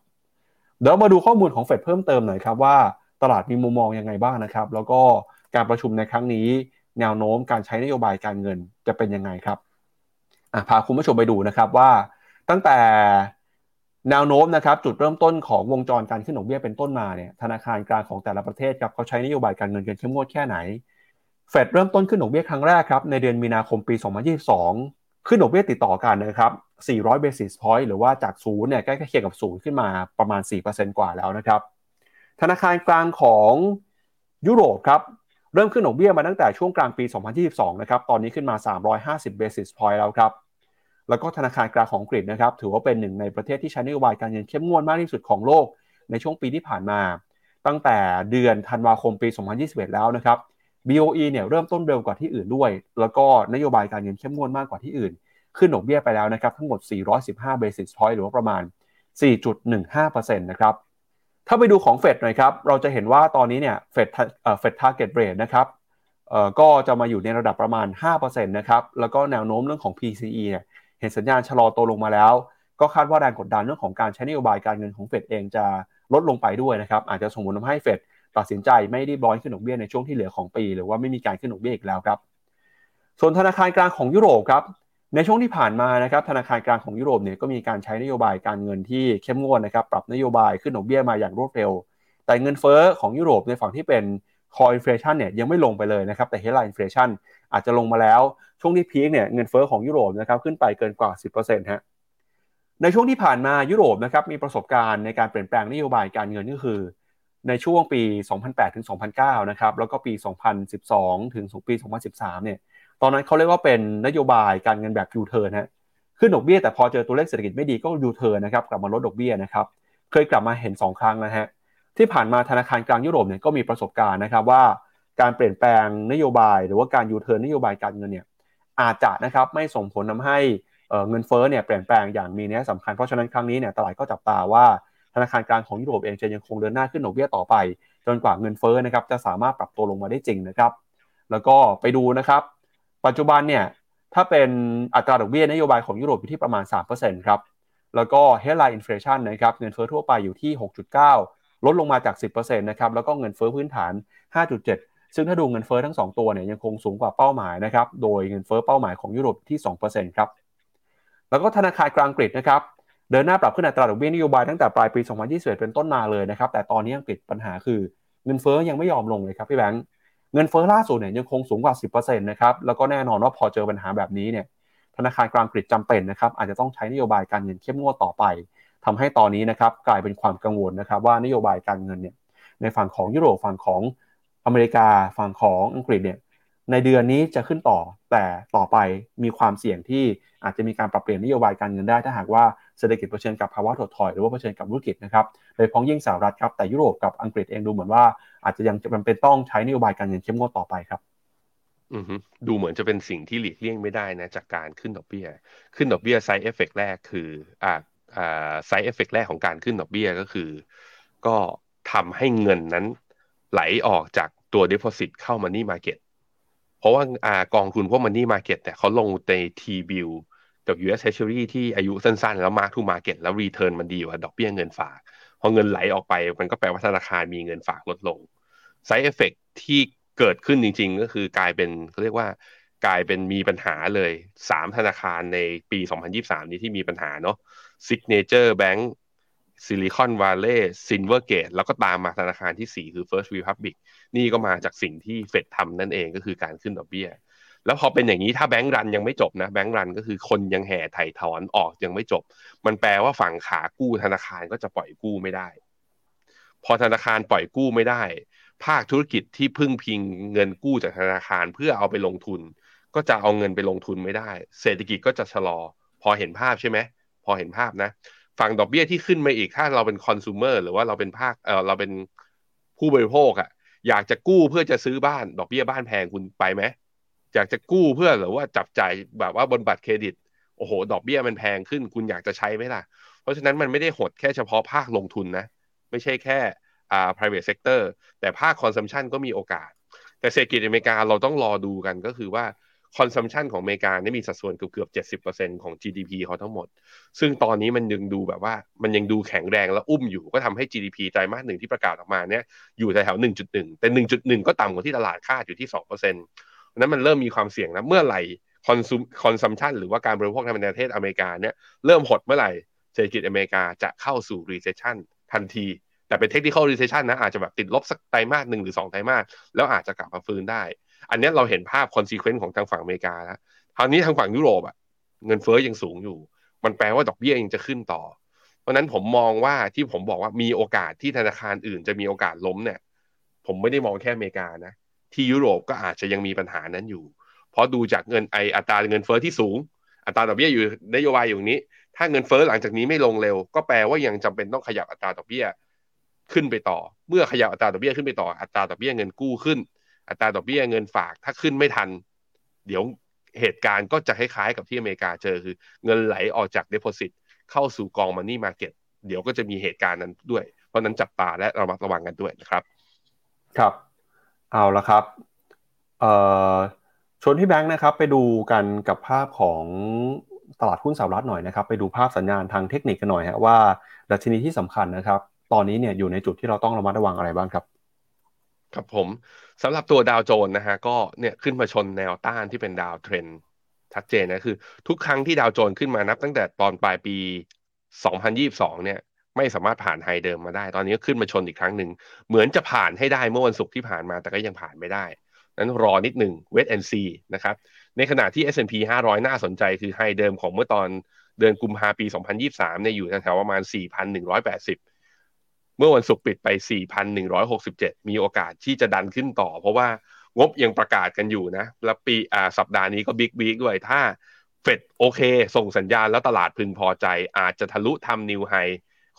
บเดี๋ยวมาดูข้อมูลของเฟดเพิ่มเติมหน่อยครับว่าตลาดมีมุมมองยังไงบ้างนะครับแล้วก็การประชุมในครั้งนี้แนวโน้มการใช้นโยบายการเงินจะเป็นยังไงครับพาคุณผู้ชมไปดูนะครับว่าตั้งแต่แนวโน้มนะครับจุดเริ่มต้นของวงจรการขึ้นดอกเบี้ยเป็นต้นมาเนี่ยธนาคารกลางของแต่ละประเทศครับเขาใช้นโยบายการเงินกันเข้มงวดแค่ไหนเฟดเริ่มต้นขึ้นดอกเบี้ยครั้งแรกครับในเดือนมีนาคมปี2022ขึ้นดอกเบี้ยติดต่อกันนะครับ400 basis point หรือว่าจาก0เนี่ยใกล้เคียงกับ0ขึ้นมาประมาณ 4% กว่าแล้วนะครับธนาคารกลางของยุโรปครับเริ่มขึ้นดอกเบี้ยมาตั้งแต่ช่วงกลางปี2022นะครับตอนนี้ขึ้นมา350 basis point แล้วครับแล้วก็ธนาคารกลางของอังกฤษนะครับถือว่าเป็นหนึ่งในประเทศที่ใช้นโยบายการเงินเข้มงวดมากที่สุดของโลกในช่วงปีที่ผ่านมาตั้งแต่เดือนธันวาคมปี2021แล้วนะครับ BOE เนี่ยเริ่มต้นเร็วกว่าที่อื่นด้วยแล้วก็นโยบายการเงินเข้มงวดมากกว่าที่อื่นขึ้นดอกเบี้ยไปแล้วนะครับทั้งหมด415 basis point หรือว่าประมาณ 4.15% นะครับถ้าไปดูของเฟดหน่อยครับเราจะเห็นว่าตอนนี้เนี่ยเฟด target rate นะครับก็จะมาอยู่ในระดับประมาณ 5% นะครับแล้วก็แนวโน้มเรื่องของ PCE เนี่ยเห็นสัญญาณชะลอตัวลงมาแล้วก็คาดว่าแรงกดดันเรื่องของการใช้นโยบายการเงินของเฟดเองจะลดลงไปด้วยนะครับอาจจะส่งผลทำให้เฟดตัดสินใจไม่รีบร้อนขึ้นดอกเบี้ยในช่วงที่เหลือของปีหรือว่าไม่มีการขึ้นดอกเบี้ยอีกแล้วครับส่วนธนาคารกลางของยุโรปครับในช่วงที่ผ่านมานะครับธนาคารกลางของยุโรปเนี่ยก็มีการใช้นโยบายการเงินที่เข้มงวดนะครับปรับนโยบายขึ้นดอกเบี้ยมาอย่างรวดเร็วแต่เงินเฟ้อของยุโรปในฝั่งที่เป็น core inflation เนี่ยยังไม่ลงไปเลยนะครับแต่ headline inflation อาจจะลงมาแล้วช่วงที่พีคเนี่ยเงินเฟ้อของยุโรปนะครับขึ้นไปเกินกว่า 10% ฮะในช่วงที่ผ่านมายุโรปนะครับมีประสบการณ์ในการเปลี่ยนแปลงนโยบายการเงินก็คือในช่วงปี 2008 ถึง 2009 นะครับแล้วก็ปี 2012 ถึงปี 2013 เนี่ยตอนนั้นเขาเรียกว่าเป็นนโยบายการเงินแบบยูเทิร์นฮะขึ้นดอกเบี้ยแต่พอเจอตัวเลขเศรษฐกิจไม่ดีก็ยูเทิร์นนะครับกลับมาลดดอกเบี้ยนะครับเคยกลับมาเห็น2ครั้งนะฮะที่ผ่านมาธนาคารกลางยุโรปเนี่ยก็มีประสบการณ์นะครับว่าการเปลี่ยนแปลงนโยบายหรือว่าการยูเทิร์นนโยบายการเงินเนี่ยอาจจะนะครับไม่ส่งผลทำให้เงินเฟ้อเนี่ยเปลี่ยนแปลงอย่างมีนัยสำคัญเพราะฉะนั้นครั้งนี้เนี่ยตลาดก็จับตาว่าธนาคารกลางของยุโรปเองจะยังคงเดินหน้าขึ้นดอกเบี้ยต่อไปจนกว่าเงินเฟ้อนะครับจะสามารถปรับตัวลงมาได้จริงนะครับแล้วก็ไปดูนะครับปัจจุบันเนี่ยถ้าเป็นอัตราดอกเบี้ยนโยบายของยุโรปอยู่ที่ประมาณ 3% ครับแล้วก็ headline inflation นะครับเงินเฟ้อทั่วไปอยู่ที่ 6.9 ลดลงมาจาก 10% นะครับแล้วก็เงินเฟ้อพื้นฐาน 5.7 ซึ่งถ้าดูเงินเฟ้อทั้ง2ตัวเนี่ยยังคงสูงกว่าเป้าหมายนะครับโดยเงินเฟ้อเป้าหมายของยุโรปที่ 2% ครับแล้วก็ธนาคารกลางอังกฤษนะครับเดินหน้าปรับขึ้นอัตราดอกเบี้ยนโยบายตั้งแต่ปลายปี 2021 เป็นต้นมาเลยนะครับแต่ตอนนี้ยังติดปัญหาคือเงินเฟ้อยังไม่ยอมลงเลยครับพี่แบงค์เงินเฟ้อล่าสุดเนี่ยยังคงสูงกว่า 10% นะครับแล้วก็แน่นอนว่าพอเจอปัญหาแบบนี้เนี่ยธนาคารกลางอังกฤษจำเป็นนะครับอาจจะต้องใช้นโยบายการเงินเข้มงวดต่อไปทำให้ตอนนี้นะครับกลายเป็นความกังวลนะครับว่านโยบายการเงินเนี่ยในฝั่งของยุโรปฝั่งของอเมริกาฝั่งของอังกฤษเนี่ยในเดือนนี้จะขึ้นต่อแต่ต่อไปมีความเสี่ยงที่อาจจะมีการปรับเปลี่ยนนโยบายการเงินได้ถ้าหากว่าเศรษฐกิจเผชิญกับภาวะถดถอยหรือว่าเผชิญกับธุรกิจนะครับโดยพ้องยิ่งสหรัฐครับแต่ยุโรปกับอังกฤษเองดูเหมือนว่าอาจจะยังจำเป็นต้องใช้นโยบายการเงินเข้มงวดต่อไปครับดูเหมือนจะเป็นสิ่งที่หลีกเลี่ยงไม่ได้นะจากการขึ้นดอกเบี้ยไซด์เอฟเฟกต์แรกคือไซด์เอฟเฟกต์แรกของการขึ้นดอกเบี้ยก็คือก็ทำให้เงินนั้นไหลออกจากตัว deposit เข้า money marketเพราะว่ากองทุนพวก Money Market เนี่ยเขาลงใน T-bill กับ US Treasury ที่อายุสั้นๆแล้ว Mark to Market แล้ว Return มันดีกว่าดอกเบี้ยเงินฝากพอเงินไหลออกไปมันก็แปลว่าธนาคารมีเงินฝากลดลง Side Effect ที่เกิดขึ้นจริงๆก็คือกลายเป็นเขาเรียกว่ากลายเป็นมีปัญหาเลย3ธนาคารในปี 2023 นี้ที่มีปัญหาเนาะ Signature Bank Silicon Valley Silvergate แล้วก็ตามมาธนาคารที่4คือ First Republic นี่ก็มาจากสิ่งที่เฟดทำนั่นเองก็คือการขึ้นดอกเบี้ยแล้วพอเป็นอย่างนี้ถ้าแบงก์รันยังไม่จบนะแบงก์รันก็คือคนยังแห่ไถ่ถอนออกยังไม่จบมันแปลว่าฝั่งขากู้ธนาคารก็จะปล่อยกู้ไม่ได้พอธนาคารปล่อยกู้ไม่ได้ภาคธุรกิจที่พึ่งพิงเงินกู้จากธนาคารเพื่อเอาไปลงทุนก็จะเอาเงินไปลงทุนไม่ได้เศรษฐกิจก็จะชะลอพอเห็นภาพใช่ไหมพอเห็นภาพนะฝั่งดอกเบี้ยที่ขึ้นมาอีกถ้าเราเป็นคอน sumer หรือว่าเราเป็นเราเป็นผู้บริโภคอ่ะอยากจะกู้เพื่อจะซื้อบ้านดอกเบี้ยบ้านแพงคุณไปไหมอยากจะกู้เพื่อหรือว่าจับจ่ายแบบว่าบนบัตรเครดิตโอ้โหดอกเบี้ยมันแพงขึ้นคุณอยากจะใช้ไหมล่ะเพราะฉะนั้นมันไม่ได้หดแค่เฉพาะภาคลงทุนนะไม่ใช่แค่private sector แต่ภาค consumption ก็มีโอกาสแต่เศรษฐกิจอเมริกาเราต้องรอดูกันก็คือว่าconsumption ของอเมริกาเนี่ยมีสัดส่วนเกือบ 70% ของ GDP เขาทั้งหมดซึ่งตอนนี้มันยังดูแบบว่ามันยังดูแข็งแรงและอุ้มอยู่ก็ทำให้ GDP ไตรมาส1ที่ประกาศออกมาเนี่ยอยู่แถว 1.1 แต่ 1.1 ก็ต่ำกว่าที่ตลาดคาดอยู่ที่ 2% นั้นมันเริ่มมีความเสี่ยงนะเมื่อไหร่ consumption หรือว่าการบริโภคในประเทศอเมริกาเนี่ยเริ่มหดเมื่อไหร่เศรษฐกิจอเมริกาจะเข้าสู่ recession ทันทีแต่เป็น technical recession นะอาจจะแบบติดลบสักไตรมาส1หรือ2ไตรมาสแล้วอาจจะกลับมาฟื้นได้อันนี้เราเห็นภาพ consequence ของทางฝั่งอเมริกาแล้วคราวนี้ทางฝั่งยุโรปอ่ะเงินเฟ้อยังสูงอยู่มันแปลว่าดอกเบี้ยยังจะขึ้นต่อเพราะนั้นผมมองว่าที่ผมบอกว่ามีโอกาสที่ธนาคารอื่นจะมีโอกาสล้มเนี่ยผมไม่ได้มองแค่อเมริกานะที่ยุโรปก็อาจจะยังมีปัญหานั้นอยู่เพราะดูจากเงินอัตราเงินเฟ้อที่สูงอัตราดอกเบี้ยอยู่นโยบายอยู่นี้ถ้าเงินเฟ้อหลังจากนี้ไม่ลงเร็วก็แปลว่ายังจำเป็นต้องขยับอัตราดอกเบี้ยขึ้นไปต่อเมื่อขยับอัตราดอกเบี้ยขึ้นไปต่ออัตราดอกเบี้ยเงินกู้ขึ้น อัตราดอกเบี้ยเงินฝากถ้าขึ้นไม่ทันเดี๋ยวเหตุการณ์ก็จะคล้ายๆกับที่อเมริกาเจอคือเงินไหลออกจาก deposit เข้าสู่กอง money market เดี๋ยวก็จะมีเหตุการณ์นั้นด้วยเพราะนั้นจับตาและระมัดระวังกันด้วยนะครับครับเอาละครับชวนพี่แบงค์นะครับไปดูกันกับภาพของตลาดหุ้นสหรัฐหน่อยนะครับไปดูภาพสัญญาณทางเทคนิคกันหน่อยฮะว่าดัชนีที่สำคัญนะครับตอนนี้เนี่ยอยู่ในจุดที่เราต้องระมัดระวังอะไรบ้างครับครับผมสำหรับตัวดาวโจนส์นะฮะก็เนี่ยขึ้นมาชนแนวต้านที่เป็นดาวเทรนด์ชัดเจนนะคือทุกครั้งที่ดาวโจนส์ขึ้นมานับตั้งแต่ตอนปลายปี2022เนี่ยไม่สามารถผ่านไฮเดิมมาได้ตอนนี้ก็ขึ้นมาชนอีกครั้งหนึ่งเหมือนจะผ่านให้ได้เมื่อวันศุกร์ที่ผ่านมาแต่ก็ยังผ่านไม่ได้นั้นรอนิดหนึ่ง Wait and see นะครับในขณะที่ S&P 500 น่าสนใจคือไฮเดิมของเมื่อตอนเดือนกุมภาพันธ์ปี2023เนี่ยอยู่แถวๆประมาณ 4,180 เมื่อวันศุกร์ปิดไป 4,167 มีโอกาสที่จะดันขึ้นต่อเพราะว่างบยังประกาศกันอยู่นะแล้วปีสัปดาห์นี้ก็บิ๊กวีคด้วยถ้าเฟดโอเคส่งสัญญาณแล้วตลาดพึงพอใจอาจจะทะลุทำนิวไฮ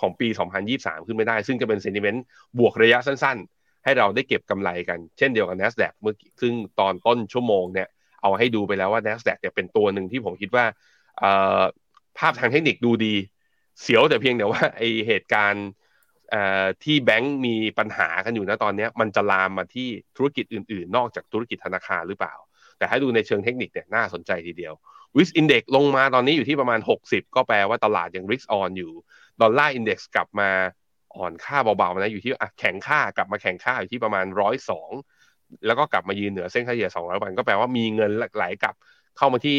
ของปี2023ขึ้นไม่ได้ซึ่งจะเป็นเซนติเมนต์บวกระยะสั้นๆให้เราได้เก็บกำไรกันเช่นเดียวกับ Nasdaq เมื่อซึ่งตอนต้นชั่วโมงเนี่ยเอาให้ดูไปแล้วว่า Nasdaq เนี่ยเป็นตัวหนึ่งที่ผมคิดว่าภาพทางเทคนิคดูดีเสียวแต่เพียงแต่ว่าไอเหตุการณ์ที่แบงก์มีปัญหากันอยู่นะตอนนี้มันจะลามมาที่ธุรกิจอื่นๆนอกจากธุรกิจธนาคารหรือเปล่าแต่ให้ดูในเชิงเทคนิคเนี่ยน่าสนใจทีเดียว Risk Index ลงมาตอนนี้อยู่ที่ประมาณ60ก็แปลว่าตลาดยัง Risk On อยู่ดอลลาร์อินเด็กซ์กลับมาอ่อนค่าเบาๆนะอยู่ที่แข็งค่ากลับมาแข็งค่าอยู่ที่ประมาณ102แล้วก็กลับมายืนเหนือเส้นค่าเฉลี่ย200วันก็แปลว่ามีเงินไหลกลับเข้ามาที่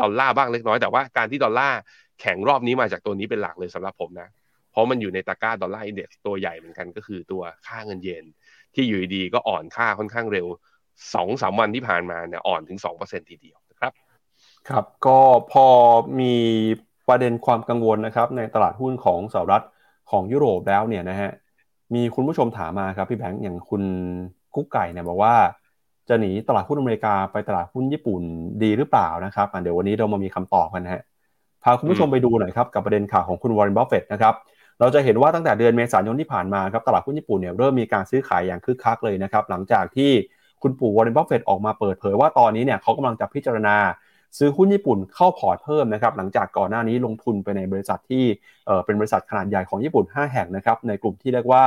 ดอลลาร์บ้างเล็กน้อยแต่ว่าการที่ดอลลาร์แข็งรอบนี้มาจากตัวนี้เป็นหลักเลยสำหรับผมนะเพราะมันอยู่ในตะกร้าดอลลาร์อินเด็กซ์ตัวใหญ่เหมือนกันก็คือตัวค่าเงินเยนที่อยู่ดีๆก็อ่อนค่าค่อนข้างเร็ว 2-3 วันที่ผ่านมาเนี่ยอ่อนถึง 2% ทีเดียวนะครับครับก็พอมีประเด็นความกังวลนะครับในตลาดหุ้นของสหรัฐของยุโรปแล้วเนี่ยนะฮะมีคุณผู้ชมถามมาครับพี่แบงค์อย่างคุณกุ๊กไก่เนี่ยบอกว่าจะหนีตลาดหุ้นอเมริกาไปตลาดหุ้นญี่ปุ่นดีหรือเปล่านะครับเดี๋ยววันนี้เรามามีคำตอบกันฮะพาคุณผู้ชมไปดูหน่อยครับกับประเด็นข่าวของคุณ Warren Buffett นะครับเราจะเห็นว่าตั้งแต่เดือนเมษายนที่ผ่านมาครับตลาดหุ้นญี่ปุ่นเนี่ยเริ่มมีการซื้อขายอย่างคึกคักเลยนะครับหลังจากที่คุณปู่ Warren Buffett ออกมาเปิดเผยว่าตอนนี้เนี่ยเขากำลังจะพิจารณาซื้อหุ้นญี่ปุ่นเข้าพอร์ตเพิ่มนะครับหลังจากก่อนหน้านี้ลงทุนไปในบริษัทที่เป็นบริษัทขนาดใหญ่ของญี่ปุ่น5แห่งนะครับในกลุ่มที่เรียกว่า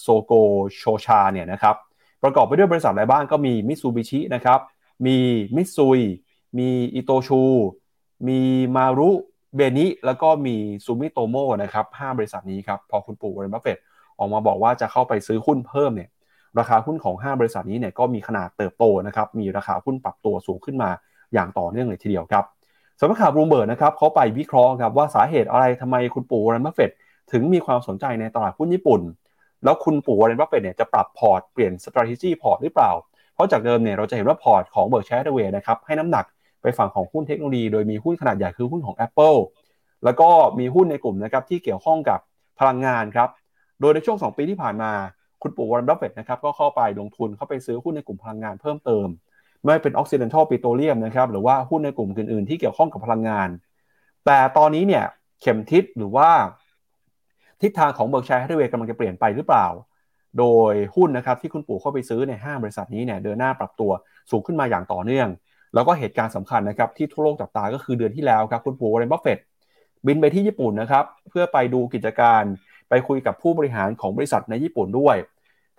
โซโกโชชาเนี่ยนะครับประกอบไปด้วยบริษัทอะไรบ้างก็มีมิตซูบิชินะครับมีมิตซุยมีอิโตชูมีมารุเบนิแล้วก็มีซูมิโตโมะนะครับ5บริษัทนี้ครับพอคุณปู่วอร์เรน บัฟเฟตต์ออกมาบอกว่าจะเข้าไปซื้อหุ้นเพิ่มเนี่ยราคาหุ้นของ5บริษัทนี้เนี่ยก็มีขนาดเติบโตนะครับมีราคาหุ้นปรับตัวสูงขึ้นมาอย่างต่อเนื่องเลยทีเดียวครับสำนักข่าวบลูมเบิร์กนะครับเขาไปวิเคราะห์ครับว่าสาเหตุอะไรทำไมคุณปู่วอร์เรน บัฟเฟตต์ถึงมีความสนใจในตลาดหุ้นญี่ปุ่นแล้วคุณปู่วอร์เรน บัฟเฟตต์เนี่ยจะปรับพอร์ตเปลี่ยน strategy พอร์ตหรือเปล่าเพราะจากเดิมเนี่ยเราจะเห็นว่าพอร์ตของ Berkshire Hathaway นะครับให้น้ำหนักไปฝั่งของหุ้นเทคโนโลยีโดยมีหุ้นขนาดใหญ่คือหุ้นของ Apple แล้วก็มีหุ้นในกลุ่มนะครับที่เกี่ยวข้องกับพลังงานครับโดยในช่วง2ปีที่ผ่านมาคุณปู่วอร์เรน บัฟเฟตต์นะครับก็เข้าไปลงทุนเข้าไปซื้อหุ้นในกลุ่มพลังงานเพิ่มเติมไม่เป็น Occidental Petroleum นะครับหรือว่าหุ้นในกลุ่มอื่นๆที่เกี่ยวข้องกับพลังงานแต่ตอนนี้เนี่ยเข็มทิศหรือว่าทิศทางของ Berkshire Hathaway กำลังจะเปลี่ยนไปหรือเปล่าโดยหุ้นนะครับที่คุณปู่เข้าไปซื้อใน5บริษัทนี้เนี่ยเดินหน้าปรับตัวสูงขึ้นมาอย่างต่อเนื่องแล้วก็เหตุการณ์สำคัญนะครับที่ทั่วโลกจับตาก็คือเดือนที่แล้วครับคุณปู่ Warren Buffett บินไปที่ญี่ปุ่นนะครับเพื่อไปดูกิจการไปคุยกับผู้บริหารของบริษัทในญี่ปุ่นด้วย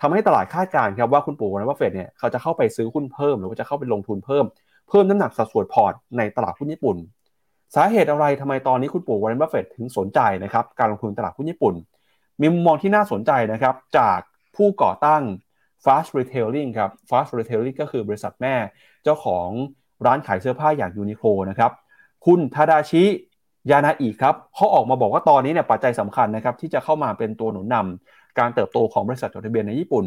ทำให้ตลาดคาดการณ์ครับว่าคุณปู่วอร์เรน บัฟเฟตต์เนี่ยเขาจะเข้าไปซื้อหุ้นเพิ่มหรือว่าจะเข้าไปลงทุนเพิ่มน้ำหนักสัดส่วนพอร์ตในตลาดหุ้นญี่ปุ่นสาเหตุอะไรทำไมตอนนี้คุณปู่วอร์เรน บัฟเฟตต์ถึงสนใจนะครับการลงทุนตลาดหุ้นญี่ปุ่นมีมุมมองที่น่าสนใจนะครับจากผู้ก่อตั้ง Fast Retailing ครับ Fast Retailing ก็คือบริษัทแม่เจ้าของร้านขายเสื้อผ้าอย่างยูนิโคลนะครับคุณทาดาชิยานาอิครับเขาออกมาบอกว่าตอนนี้เนี่ยปัจจัยสำคัญนะครับที่จะเข้ามาเป็นตัวหนุนนำการเติบโตของบริษัทจดทะเบียนในญี่ปุ่น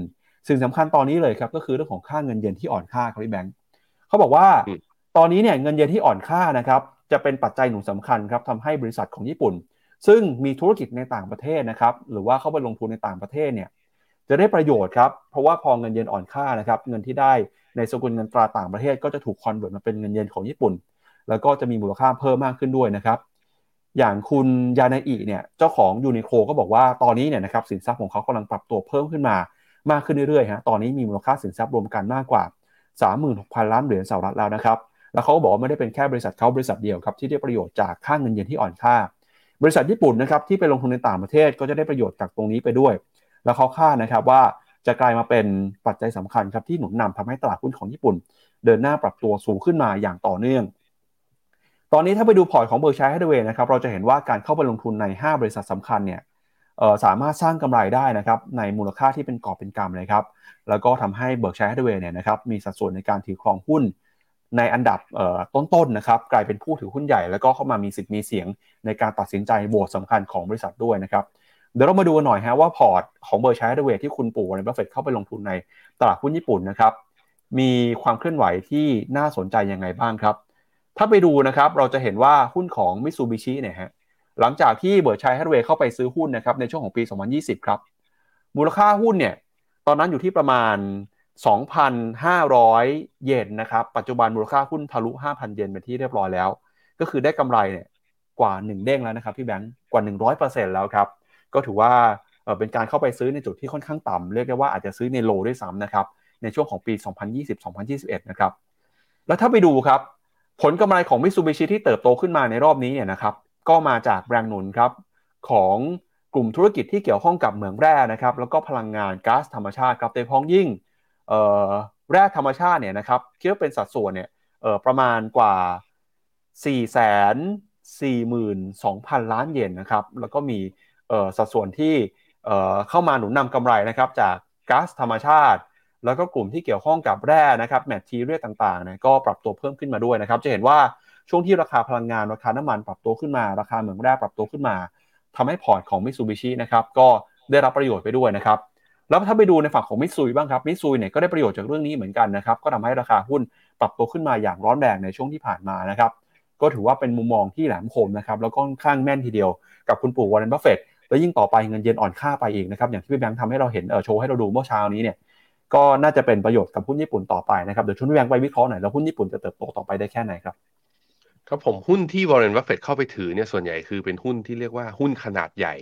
สิ่งสำคัญตอนนี้เลยครับก็คือเรื่องของค่าเงินเยนที่อ่อนค่าครับพี่แบงค์เขาบอกว่าตอนนี้เนี่ยเงินเยนที่อ่อนค่านะครับจะเป็นปัจจัยหนุนสำคัญครับทำให้บริษัทของญี่ปุ่นซึ่งมีธุรกิจในต่างประเทศนะครับหรือว่าเข้าไปลงทุนในต่างประเทศเนี่ยจะได้ประโยชน์ครับเพราะว่าพอเงินเยนอ่อนค่านะครับเงินที่ได้ในสกุลเงินตราต่างประเทศก็จะถูกคอนเวิร์ตมาเป็นเงินเยนของญี่ปุ่นแล้วก็จะมีมูลค่าเพิ่มมากขึ้นด้วยนะครับอย่างคุณยานาอิเนี่ยเจ้าของยูนิโคลก็บอกว่าตอนนี้เนี่ยนะครับสินทรัพย์ของเขากำลังปรับตัวเพิ่มขึ้นมา มากขึ้นเรื่อยๆฮะตอนนี้มีมูลค่าสินทรัพย์รวมกันมากกว่า 36,000 ล้านเหรียญสหรัฐแล้วนะครับแล้วเขาบอกว่าไม่ได้เป็นแค่บริษัทเขาบริษัทเดียวครับที่ได้ประโยชน์จากค่าเงินเยนที่อ่อนค่าบริษัทญี่ปุ่นนะครับที่ไปลงทุนในต่างประเทศก็จะได้ประโยชน์จากตรงนี้ไปด้วยแล้วเขาคาดนะครับว่าจะกลายมาเป็นปัจจัยสำคัญครับที่หนุนนำทำให้ตลาดหุ้นของญี่ปุ่นเดินหน้าปรับตัวสูงขึ้นมาอย่างต่อเนื่องตอนนี้ถ้าไปดูพอร์ตของ Berkshire Hathaway นะครับเราจะเห็นว่าการเข้าไปลงทุนใน5บริษัทสำคัญเนี่ยสามารถสร้างกำไรได้นะครับในมูลค่าที่เป็นกอบเป็นกำเลยครับแล้วก็ทำให้ Berkshire Hathaway เนี่ยนะครับมีสัดส่วนในการถือครองหุ้นในอันดับต้นๆนะครับกลายเป็นผู้ถือหุ้นใหญ่แล้วก็เข้ามามีสิทธิ์มีเสียงในการตัดสินใจโหวตสำคัญของบริษัทด้วยนะครับเดี๋ยวเรามาดูกันหน่อยฮะว่าพอร์ตของ Berkshire Hathaway ที่คุณปู่ Warren Buffett เข้าไปลงทุนในตลาดหุ้นญี่ปุ่นนะครับมีความเคลื่อนไหวที่น่าสนใจยังไงบ้างครับถ้าไปดูนะครับเราจะเห็นว่าหุ้นของ Mitsubishi เนี่ยฮะหลังจากที่ Berkshire Hathaway เข้าไปซื้อหุ้นนะครับในช่วงของปี2020ครับมูลค่าหุ้นเนี่ยตอนนั้นอยู่ที่ประมาณ 2,500 เยนนะครับปัจจุบันมูลค่าหุ้นทะลุ 5,000 เยนเป็นที่เรียบร้อยแล้วก็คือได้กำไรเนี่ยกว่า1เด้งแล้วนะครับพี่แบงค์กว่า 100% แล้วครับก็ถือว่าเป็นการเข้าไปซื้อในจุดที่ค่อนข้างต่ำเรียกได้ว่าอาจจะซื้อในโลด้วยซ้ำนะครับในช่วงของปี 2020-2021 นะครับแล้วถ้าไปดูครับผลกำไรของ Mitsubishi ที่เติบโตขึ้นมาในรอบนี้เนี่ยนะครับก็มาจากแรงหนุนครับของกลุ่มธุรกิจที่เกี่ยวข้องกับเหมืองแร่นะครับแล้วก็พลังงานก๊าซธรรมชาติครับโดยเฉพาะยิ่งแร่ธรรมชาติเนี่ยนะครับคิดว่าเป็นสัดส่วนเนี่ยประมาณกว่า 442,000 ล้านเยนนะครับแล้วก็มีสัดส่วนที่เข้ามาหนุนนำกำไรนะครับจากก๊าซธรรมชาติแล้วก็กลุ่มที่เกี่ยวข้องกับแร่นะครับแมททีเรียลต่างๆนะก็ปรับตัวเพิ่มขึ้นมาด้วยนะครับจะเห็นว่าช่วงที่ราคาพลังงานราคาน้ำมันปรับตัวขึ้นมาราคาเหมืองแร่ปรับตัวขึ้นมาทำให้พอร์ตของ Mitsubishi นะครับก็ได้รับประโยชน์ไปด้วยนะครับแล้วถ้าไปดูในฝั่งของ Mitsui บ้างครับ Mitsui เนี่ยก็ได้ประโยชน์จากเรื่องนี้เหมือนกันนะครับก็ทำให้ราคาหุ้นปรับตัวขึ้นมาอย่างร้อนแรงในช่วงที่ผ่านมานะครับก็ถือว่าเป็นมุมมองที่แหลมคมนะครับแล้วก็ค่อนข้างแม่นทีเดียวกับคุณปู่ Warren Buffett แล้วยิ่งต่อไปเงินเยนอ่อนค่าไปอีกนะครับอย่างที่พี่แบงค์ทำให้เราเห็นโชว์ให้เราดูเมื่อเช้านี้เนี่ยก็น่าจะเป็นประโยชน์กับหุ้นญี่ปุ่นต่อไปนะครับเดี๋ยวชวนพี่แบงค์ไปวิเคราะห์หน่อยแล้วหุ้นญี่ปุ่นจะเติบโตต่อไปได้แค่ไหนครับครับผมหุ้นที่ Warren Buffett เข้าไปถือเนี่ยส่วนใหญ่คือเป็นหุ้นที่เรียกว่าหุ้นขนาดใหญ่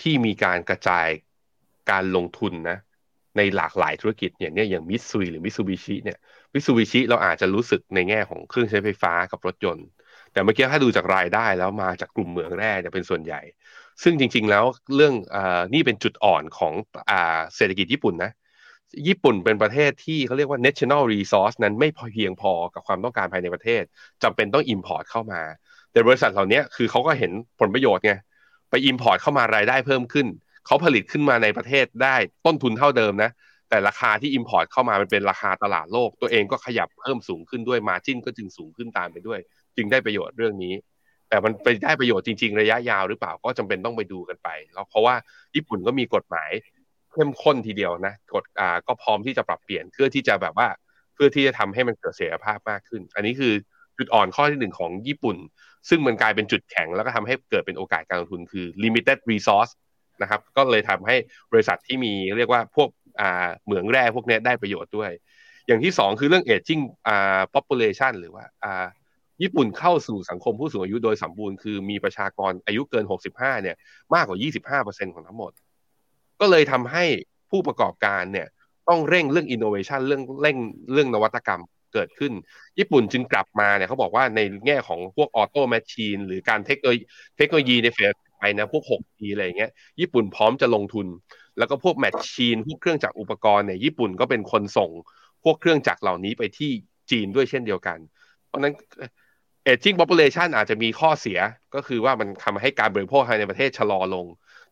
ที่มีการกระจายการลงทุนนะในหลากหลายธุรกิจเนี่ยอย่าง Mitsui หรือ Mitsubishi เนี่ย Mitsubishi เราอาจจะรู้สึกในแง่ของเครื่องใช้ไฟฟ้ากับรถยนต์แต่เมื่อกี้ถ้าดูจากรายได้แล้วมาจากกลุ่มเหมืองแร่จะเป็นส่วนใหญ่ซึ่งจริงๆแล้วเรื่องนี่เป็นจุดอ่อนของเศรษฐกิจญี่ปุ่นนะญี่ปุ่นเป็นประเทศที่เขาเรียกว่า national resource นั้นไม่เพียงพอกับความต้องการภายในประเทศจำเป็นต้อง import เข้ามาแต่บริษัทเหล่านี้คือเขาก็เห็นผลประโยชน์ไงไป import เข้ามารายได้เพิ่มขึ้นเขาผลิตขึ้นมาในประเทศได้ต้นทุนเท่าเดิมนะแต่ราคาที่ import เข้ามามันเป็นราคาตลาดโลกตัวเองก็ขยับเพิ่มสูงขึ้นด้วย margin ก็จึงสูงขึ้นตามไปด้วยจึงได้ประโยชน์เรื่องนี้แต่มันไปได้ประโยชน์จริงๆระยะยาวหรือเปล่าก็จำเป็นต้องไปดูกันไปแล้วเพราะว่าญี่ปุ่นก็มีกฎหมายเข้มข้นทีเดียวนะกฎก็พร้อมที่จะปรับเปลี่ยนเพื่อที่จะแบบว่าเพื่อที่จะทำให้มันเกิดเสถียรภาพมากขึ้นอันนี้คือจุดอ่อนข้อที่1ของญี่ปุ่นซึ่งมันกลายเป็นจุดแข็งแล้วก็ทำให้เกิดเป็นโอกาสการลงทุนคือ limited resource นะครับก็เลยทำให้บริษัทที่มีเรียกว่าพวกเหมืองแร่พวกนี้ได้ประโยชน์ด้วยอย่างที่2คือเรื่อง aging population หรือว่าญี่ปุ่นเข้าสู่สังคมผู้สูงอายุโดยสมบูรณ์คือมีประชากรอายุเกิน65เนี่ยมากกว่า 25% ของทั้งหมดก็เลยทำให้ผู้ประกอบการเนี่ยต้องเร่งเรื่อง innovation เร่งนวัตกรรมเกิดขึ้นญี่ปุ่นจึงกลับมาเนี่ยเขาบอกว่าในแง่ของพวก auto machine หรือการเทคโนโลยีในเฟสไปนะพวก 6G อะไรอย่างเงี้ยญี่ปุ่นพร้อมจะลงทุนแล้วก็พวก machine พวกเครื่องจักรอุปกรณ์เนี่ยญี่ปุ่นก็เป็นคนส่งพวกเครื่องจักรเหล่านี้ไปที่จีนด้วยเช่นเดียวกันเพราะฉะนั้น aging population อาจจะมีข้อเสียก็คือว่ามันทำให้การบริโภคภายในประเทศชะลอลง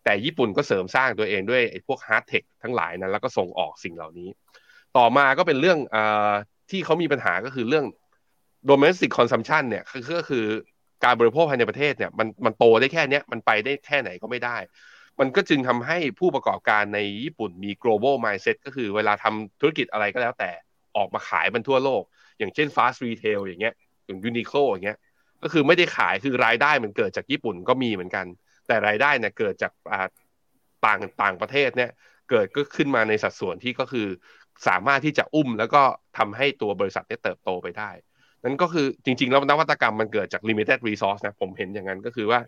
แต่ญี่ปุ่นก็เสริมสร้างตัวเองด้วยไอ้พวกฮาร์ดเทคทั้งหลายนั้นแล้วก็ส่งออกสิ่งเหล่านี้ต่อมาก็เป็นเรื่องที่เขามีปัญหาก็คือเรื่อง domestic consumption เนี่ยก็คือการบริโภคภายในประเทศเนี่ยมันโตได้แค่เนี้ยมันไปได้แค่ไหนก็ไม่ได้มันก็จึงทำให้ผู้ประกอบการในญี่ปุ่นมี global mindset ก็คือเวลาทำธุรกิจอะไรก็แล้วแต่ออกมาขายมันทั่วโลกอย่างเช่น fast retail อย่างเงี้ยอย่าง Uniqlo อย่างเงี้ยก็คือไม่ได้ขายคือรายได้มันเกิดจากญี่ปุ่นก็มีเหมือนกันแต่รายได้เนี่ยเกิดจากต่างประเทศเนี่ยเกิดก็ขึ้นมาในสัดส่วนที่ก็คือสามารถที่จะอุ้มแล้วก็ทำให้ตัวบริษัทเนี่ยเติบโตไปได้นั่นก็คือจริงๆแล้วนวัตกรรมมันเกิดจาก limited resource นะผมเห็นอย่างนั้นก็คือว่า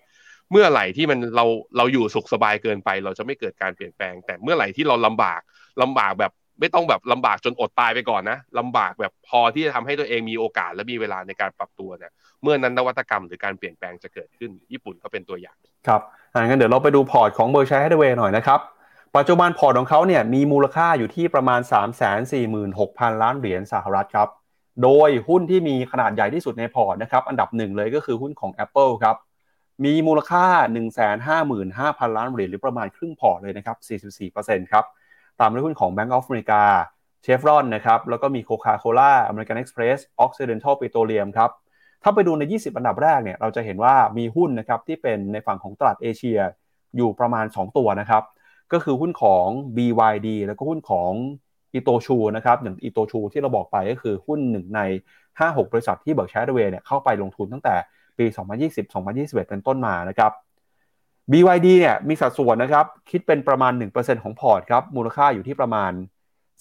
เมื่อไหร่ที่มันเราอยู่สุขสบายเกินไปเราจะไม่เกิดการเปลี่ยนแปลงแต่เมื่อไหร่ที่เราลำบาก ลำบากแบบไม่ต้องแบบลำบากจนอดตายไปก่อนนะลำบากแบบพอที่จะทำให้ตัวเองมีโอกาสและมีเวลาในการปรับตัวเนี่ยเมื่อนั้นนวัตกรรมหรือการเปลี่ยนแปลงจะเกิดขึ้นญี่ปุ่นก็เป็นตัวอย่างครับงั้นเดี๋ยวเราไปดูพอร์ตของ Berkshire Hathaway หน่อยนะครับปัจจุบันพอร์ตของเขาเนี่ยมีมูลค่าอยู่ที่ประมาณ 346,000 ล้านเหรียญสหรัฐครับโดยหุ้นที่มีขนาดใหญ่ที่สุดในพอร์ตนะครับอันดับ1เลยก็คือหุ้นของ Apple ครับมีมูลค่า 155,000 ล้านเหรียญหรือประมาณครึ่งพอร์ตเลยนะครับ 44% ครับตามด้วยหุ้นของ Bank of America เชฟรอนนะครับแล้วก็มีโคคาโคล่า American Express Occidental Petroleum ครับถ้าไปดูใน20อันดับแรกเนี่ยเราจะเห็นว่ามีหุ้นนะครับที่เป็นในฝั่งของตลาดเอเชียอยู่ประมาณ2ตัวนะครับก็คือหุ้นของ BYD แล้วก็หุ้นของอิโตชูนะครับอย่างอิโตชูที่เราบอกไปก็คือหุ้นหนึ่งใน 5-6 บริษัทที่ Berkshire Hathaway เนี่ยเข้าไปลงทุนตั้งแต่ปี 2020-2021 เป็นต้นมานะครับ BYD เนี่ยมีสัดส่วนนะครับคิดเป็นประมาณ 1% ของพอร์ตครับมูลค่าอยู่ที่ประมาณ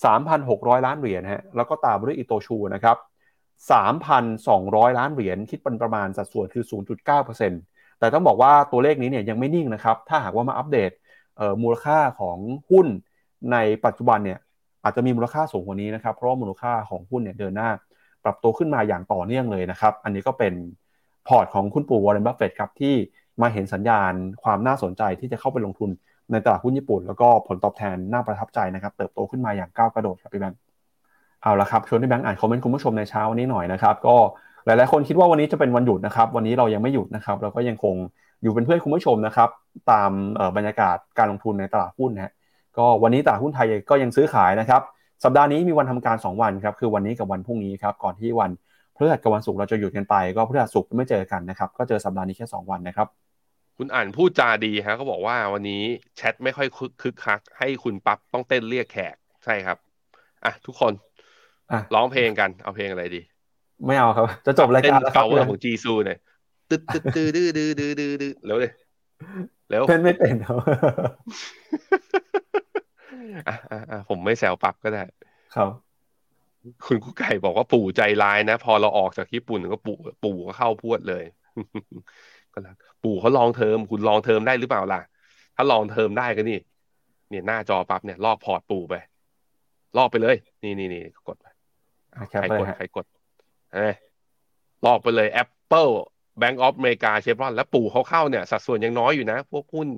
3,600 ล้านเหรียญฮะแล้วก็ตามด้วยอิโตชูนะครับ 3,200 ล้านเหรียญคิดเป็นประมาณสัดส่วนคือ 0.9% แต่ต้องบอกว่าตัวเลขนี้เนี่ยยังไม่นิ่งนะครับถ้าหากว่ามาอัปเดตมูลค่าของหุ้นในปัจจุบันเนี่ยอาจจะมีมูลค่าสูงกว่านี้นะครับเพราะว่ามูลค่าของหุ้นเนี่ยเดินหน้าปรับตัวขึ้นมาอย่างต่อเนื่องเลยนะครับอันนี้ก็เป็นพอร์ตของคุณปู่ Warren Buffett ครับที่มาเห็นสัญญาณความน่าสนใจที่จะเข้าไปลงทุนในตลาดหุ้นญี่ปุ่นแล้วก็ผลตอบแทนน่าประทับใจนะครับเติบโตขึ้นมาอย่างก้าวกระโดดครับพี่แบงค์เอาละครับชวนพี่แบงค์อ่านคอมเมนต์คุณผู้ชมในเช้าวันนี้หน่อยนะครับก็หลายๆคนคิดว่าวันนี้จะเป็นวันหยุดนะครับวันนี้เรายังไม่หยุดนะครับเราก็ยังคงอยู่เป็นเพื่อนคุณผู้ชมนะครับตามบรรยากาศการลงทุนในตลาดหุ้นนะฮะก็วันนี้ตลาดหุ้นไทยก็ยังซื้อขายนะครับสัปดาห์นี้มีวันทำการ2วันครับคือวันนี้กับวันพรุ่งนี้ครับก่อนที่วันพฤหัสกับวันศุกร์เราจะหยุดกันไปก็พฤหัสศุกร์ไม่เจอกันนะครับก็เจอสัปดาห์นี้แค่2วันนะครับคุณอ่านพูดจาดีฮะเขาบอกว่าวันนี้แชทไม่ค่อยคึกคักให้คุณปั๊บต้องเต้นเรียกแขกใช่ครับอ่ะทุกคนร้องเพลงกันเอาเพลงอะไรดีไม่เอาครับจะจบรายการแล้วครับเต้น cover ของจีซูเนี่ยตึ๊ดตึ๊ดตึ๊ดดื้อดื้อดื้อดื้อดื้อแล้วเลยแล้วเป็นไม่เป็นครับผมไม่แซวปับก็ได้ครับคุณกุ๊กไก่บอกว่าปู่ใจร้ายนะพอเราออกจากญี่ปุ่นก็ปู่ก็เข้าพวดเลยก็แล้วปู่เขาลองเทอมคุณลองเทอมได้หรือเปล่าล่ะถ้าลองเทอมได้ก็นี่เนี่ยหน้าจอปับเนี่ยลอกพอร์ตปู่ไปลอกไปเลยนี่กดไปใครกดลอกไปเลย Apple Bank of America เชฟรอนและปู่เขาเข้าเนี่ยสัดส่วนยังน้อยอยู่นะพวกหุ้น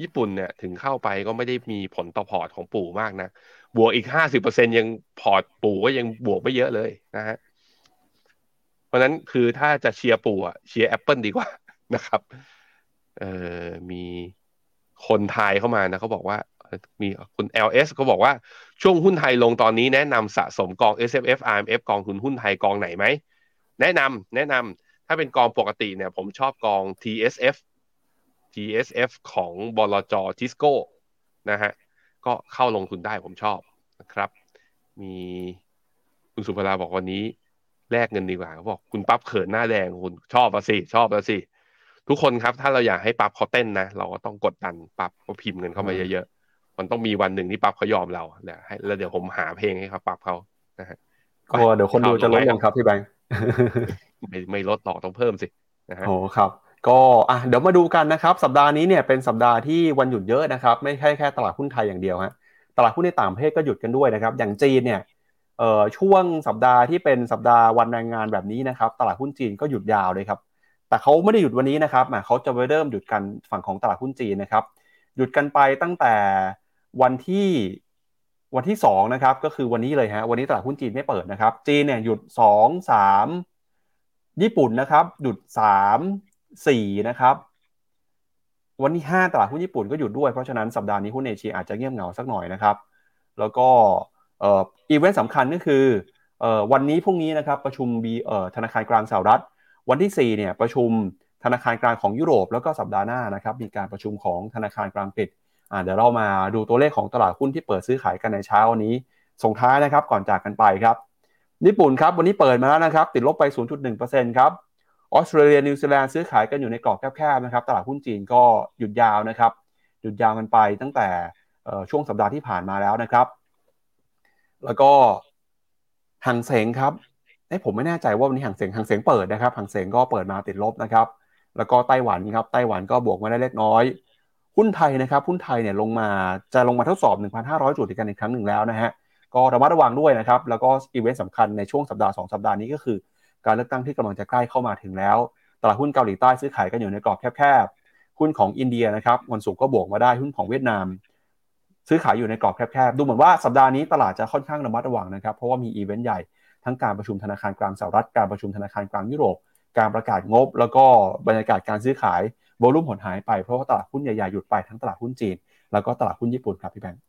ญี่ปุ่นเนี่ยถึงเข้าไปก็ไม่ได้มีผลต่อพอร์ตของปู่มากนะบวกอีก 50% ยังพอร์ตปู่ก็ยังบวกไม่เยอะเลยนะฮะเพราะนั้นคือถ้าจะเชียร์ปู่อ่ะเชียร์ Apple ดีกว่านะครับมีคนไทยเข้ามานะเขาบอกว่ามีคุณ LS เขาบอกว่าช่วงหุ้นไทยลงตอนนี้แนะนำสะสมกอง SFF RMF กองทุนหุ้นไทยกองไหนไหมแนะนำถ้าเป็นกองปกติเนี่ยผมชอบกอง TSF ของบลจ. ทิสโก้นะฮะก็เข้าลงทุนได้ผมชอบนะครับมีคุณสุภราบอกวันนี้แลกเงินดีกว่าเขาบอกคุณปั๊บเขินหน้าแดงคุณชอบละสิทุกคนครับถ้าเราอยากให้ปั๊บเขาเต้นนะเราก็ต้องกดดันปั๊บเขาพิมพ์เงินเข้ามาเยอะๆมันต้องมีวันหนึ่งที่ปั๊บเขายอมเราแล้วเดี๋ยวผมหาเพลงให้ครับปั๊บเขานะฮะก็เดี๋ยวคนดูจะลดลงครับพี่แบงค์ไม่ลดหรอกต้องเพิ่มสินะฮะโอ้ครับก็เดี๋ยวมาดูกันนะครับสัปดาห์นี้เนี่ยเป็นสัปดาห์ที่วันหยุดเยอะนะครับไม่ใช่แค่ตลาดหุ้นไทยอย่างเดียวฮะตลาดหุ้นในต่างประเทศก็หยุดกันด้วยนะครับอย่างจีนเนี่ยช่วงสัปดาห์ที่เป็นสัปดาห์วันแรงงานแบบนี้นะครับตลาดหุ้นจีนก็หยุดยาวเลยครับแต่เขาไม่ได้หยุดวันนี้นะครับเขาจะไปเริ่มหยุดกันฝั่งของตลาดหุ้นจีนนะครับหยุดกันไปตั้งแต่วันที่2นะครับก็คือวันนี้เลยฮะวันนี้ตลาดหุ้นจีนไม่เปิดนะครับจีนเนี่ยหยุด2-3ญี่ปุ่นนะครับหยุด3-4นะครับวันที่5ตลาดหุ้นญี่ปุ่นก็หยุดด้วยเพราะฉะนั้นสัปดาห์นี้หุ้นเอเชียอาจจะเงียบเหงาสักหน่อยนะครับแล้วก็อีเวนต์สำคัญก็คือวันนี้พรุ่งนี้นะครับประชุมธนาคารกลางสหรัฐวันที่4เนี่ยประชุมธนาคารกลางของยุโรปแล้วก็สัปดาห์หน้านะครับมีการประชุมของธนาคารกลางอังกฤษเดี๋ยวเรามาดูตัวเลขของตลาดหุ้นที่เปิดซื้อขายกันในเช้าวันนี้ส่งท้ายนะครับก่อนจากกันไปครับญี่ปุ่นครับวันนี้เปิดมาแล้วนะครับติดลบไป 0.1% ครับออสเตรเลียนิวซีแลนด์ซื้อขายกันอยู่ในกรอบแคบๆนะครับตลาดหุ้นจีนก็หยุดยาวนะครับหยุดยาวกันไปตั้งแต่ช่วงสัปดาห์ที่ผ่านมาแล้วนะครับแล้วก็หังเส็งครับผมไม่แน่ใจว่าวันนี้หังเส็งเปิดนะครับหังเส็งก็เปิดมาติดลบนะครับแล้วก็ไต้หวันครับไต้หวันก็บวกมาได้เล็กน้อย หุ้นไทยนะครับหุ้นไทยเนี่ยลงมาจะลงมาทดสอบ 1,500 จุดอีกกันอีกครั้งหนึ่งแล้วนะฮะก็ระมัดระวังด้วยนะครับแล้วก็อีเวนต์สำคัญในช่วงสัปดาห์2สัปดาห์นี้ก็คือการเลือกตั้งที่กำลังจะใกล้เข้ามาถึงแล้วตลาดหุ้นเกาหลีใต้ซื้อขายกันอยู่ในกรอบแคบๆหุ้นของอินเดียนะครับวันศุกร์ก็บวกมาได้หุ้นของเวียดนามซื้อขายอยู่ในกรอบแคบๆดูเหมือนว่าสัปดาห์นี้ตลาดจะค่อนข้างระมัดระวังนะครับเพราะว่ามีอีเวนต์ใหญ่ทั้งการประชุมธนาคารกลางสหรัฐการประชุมธนาคารกลางยุโรปการประกาศงบแล้วก็บรรยากาศการซื้อขายโวลุ่มหดหายไปเพราะว่าตลาดหุ้นใหญ่ๆหยุดไปทั้งตลาดหุ้นจีนแล้วก็ตลาดหุ้นญี่ปุ่นครับพี่แบงค์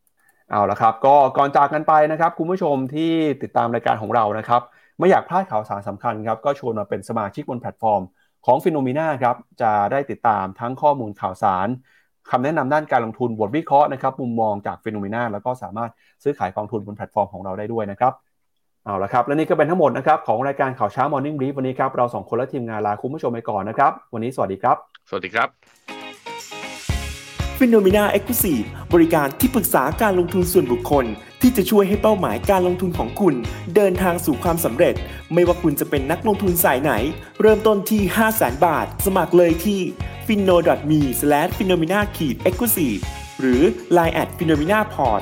เอาละครับก็ก่อนจากกันไปนะครับคุณผู้ชมที่ติดตามรายการของเรานะครับไม่อยากพลาดข่าวสารสำคัญครับก็ชวนมาเป็นสมาชิกบนแพลตฟอร์มของ Phenomena ครับจะได้ติดตามทั้งข้อมูลข่าวสารคำแนะนำด้านการลงทุนบทวิเคราะห์นะครับมุมมองจาก Phenomena แล้วก็สามารถซื้อขายกองทุนบนแพลตฟอร์มของเราได้ด้วยนะครับเอาละครับและนี่ก็เป็นทั้งหมดนะครับของรายการข่าวเช้า Morning Brief วันนี้ครับเรา2คนและทีมงานลาคุณผู้ชมไปก่อนนะครับวันนี้สวัสดีครับสวัสดีครับ Phenomena Exclusive บริการที่ปรึกษาการลงทุนส่วนบุคคลที่จะช่วยให้เป้าหมายการลงทุนของคุณเดินทางสู่ความสำเร็จไม่ว่าคุณจะเป็นนักลงทุนสายไหนเริ่มต้นที่ 500,000 บาทสมัครเลยที่ finno.me/phenomena-exclusive หรือ line@phenomenaport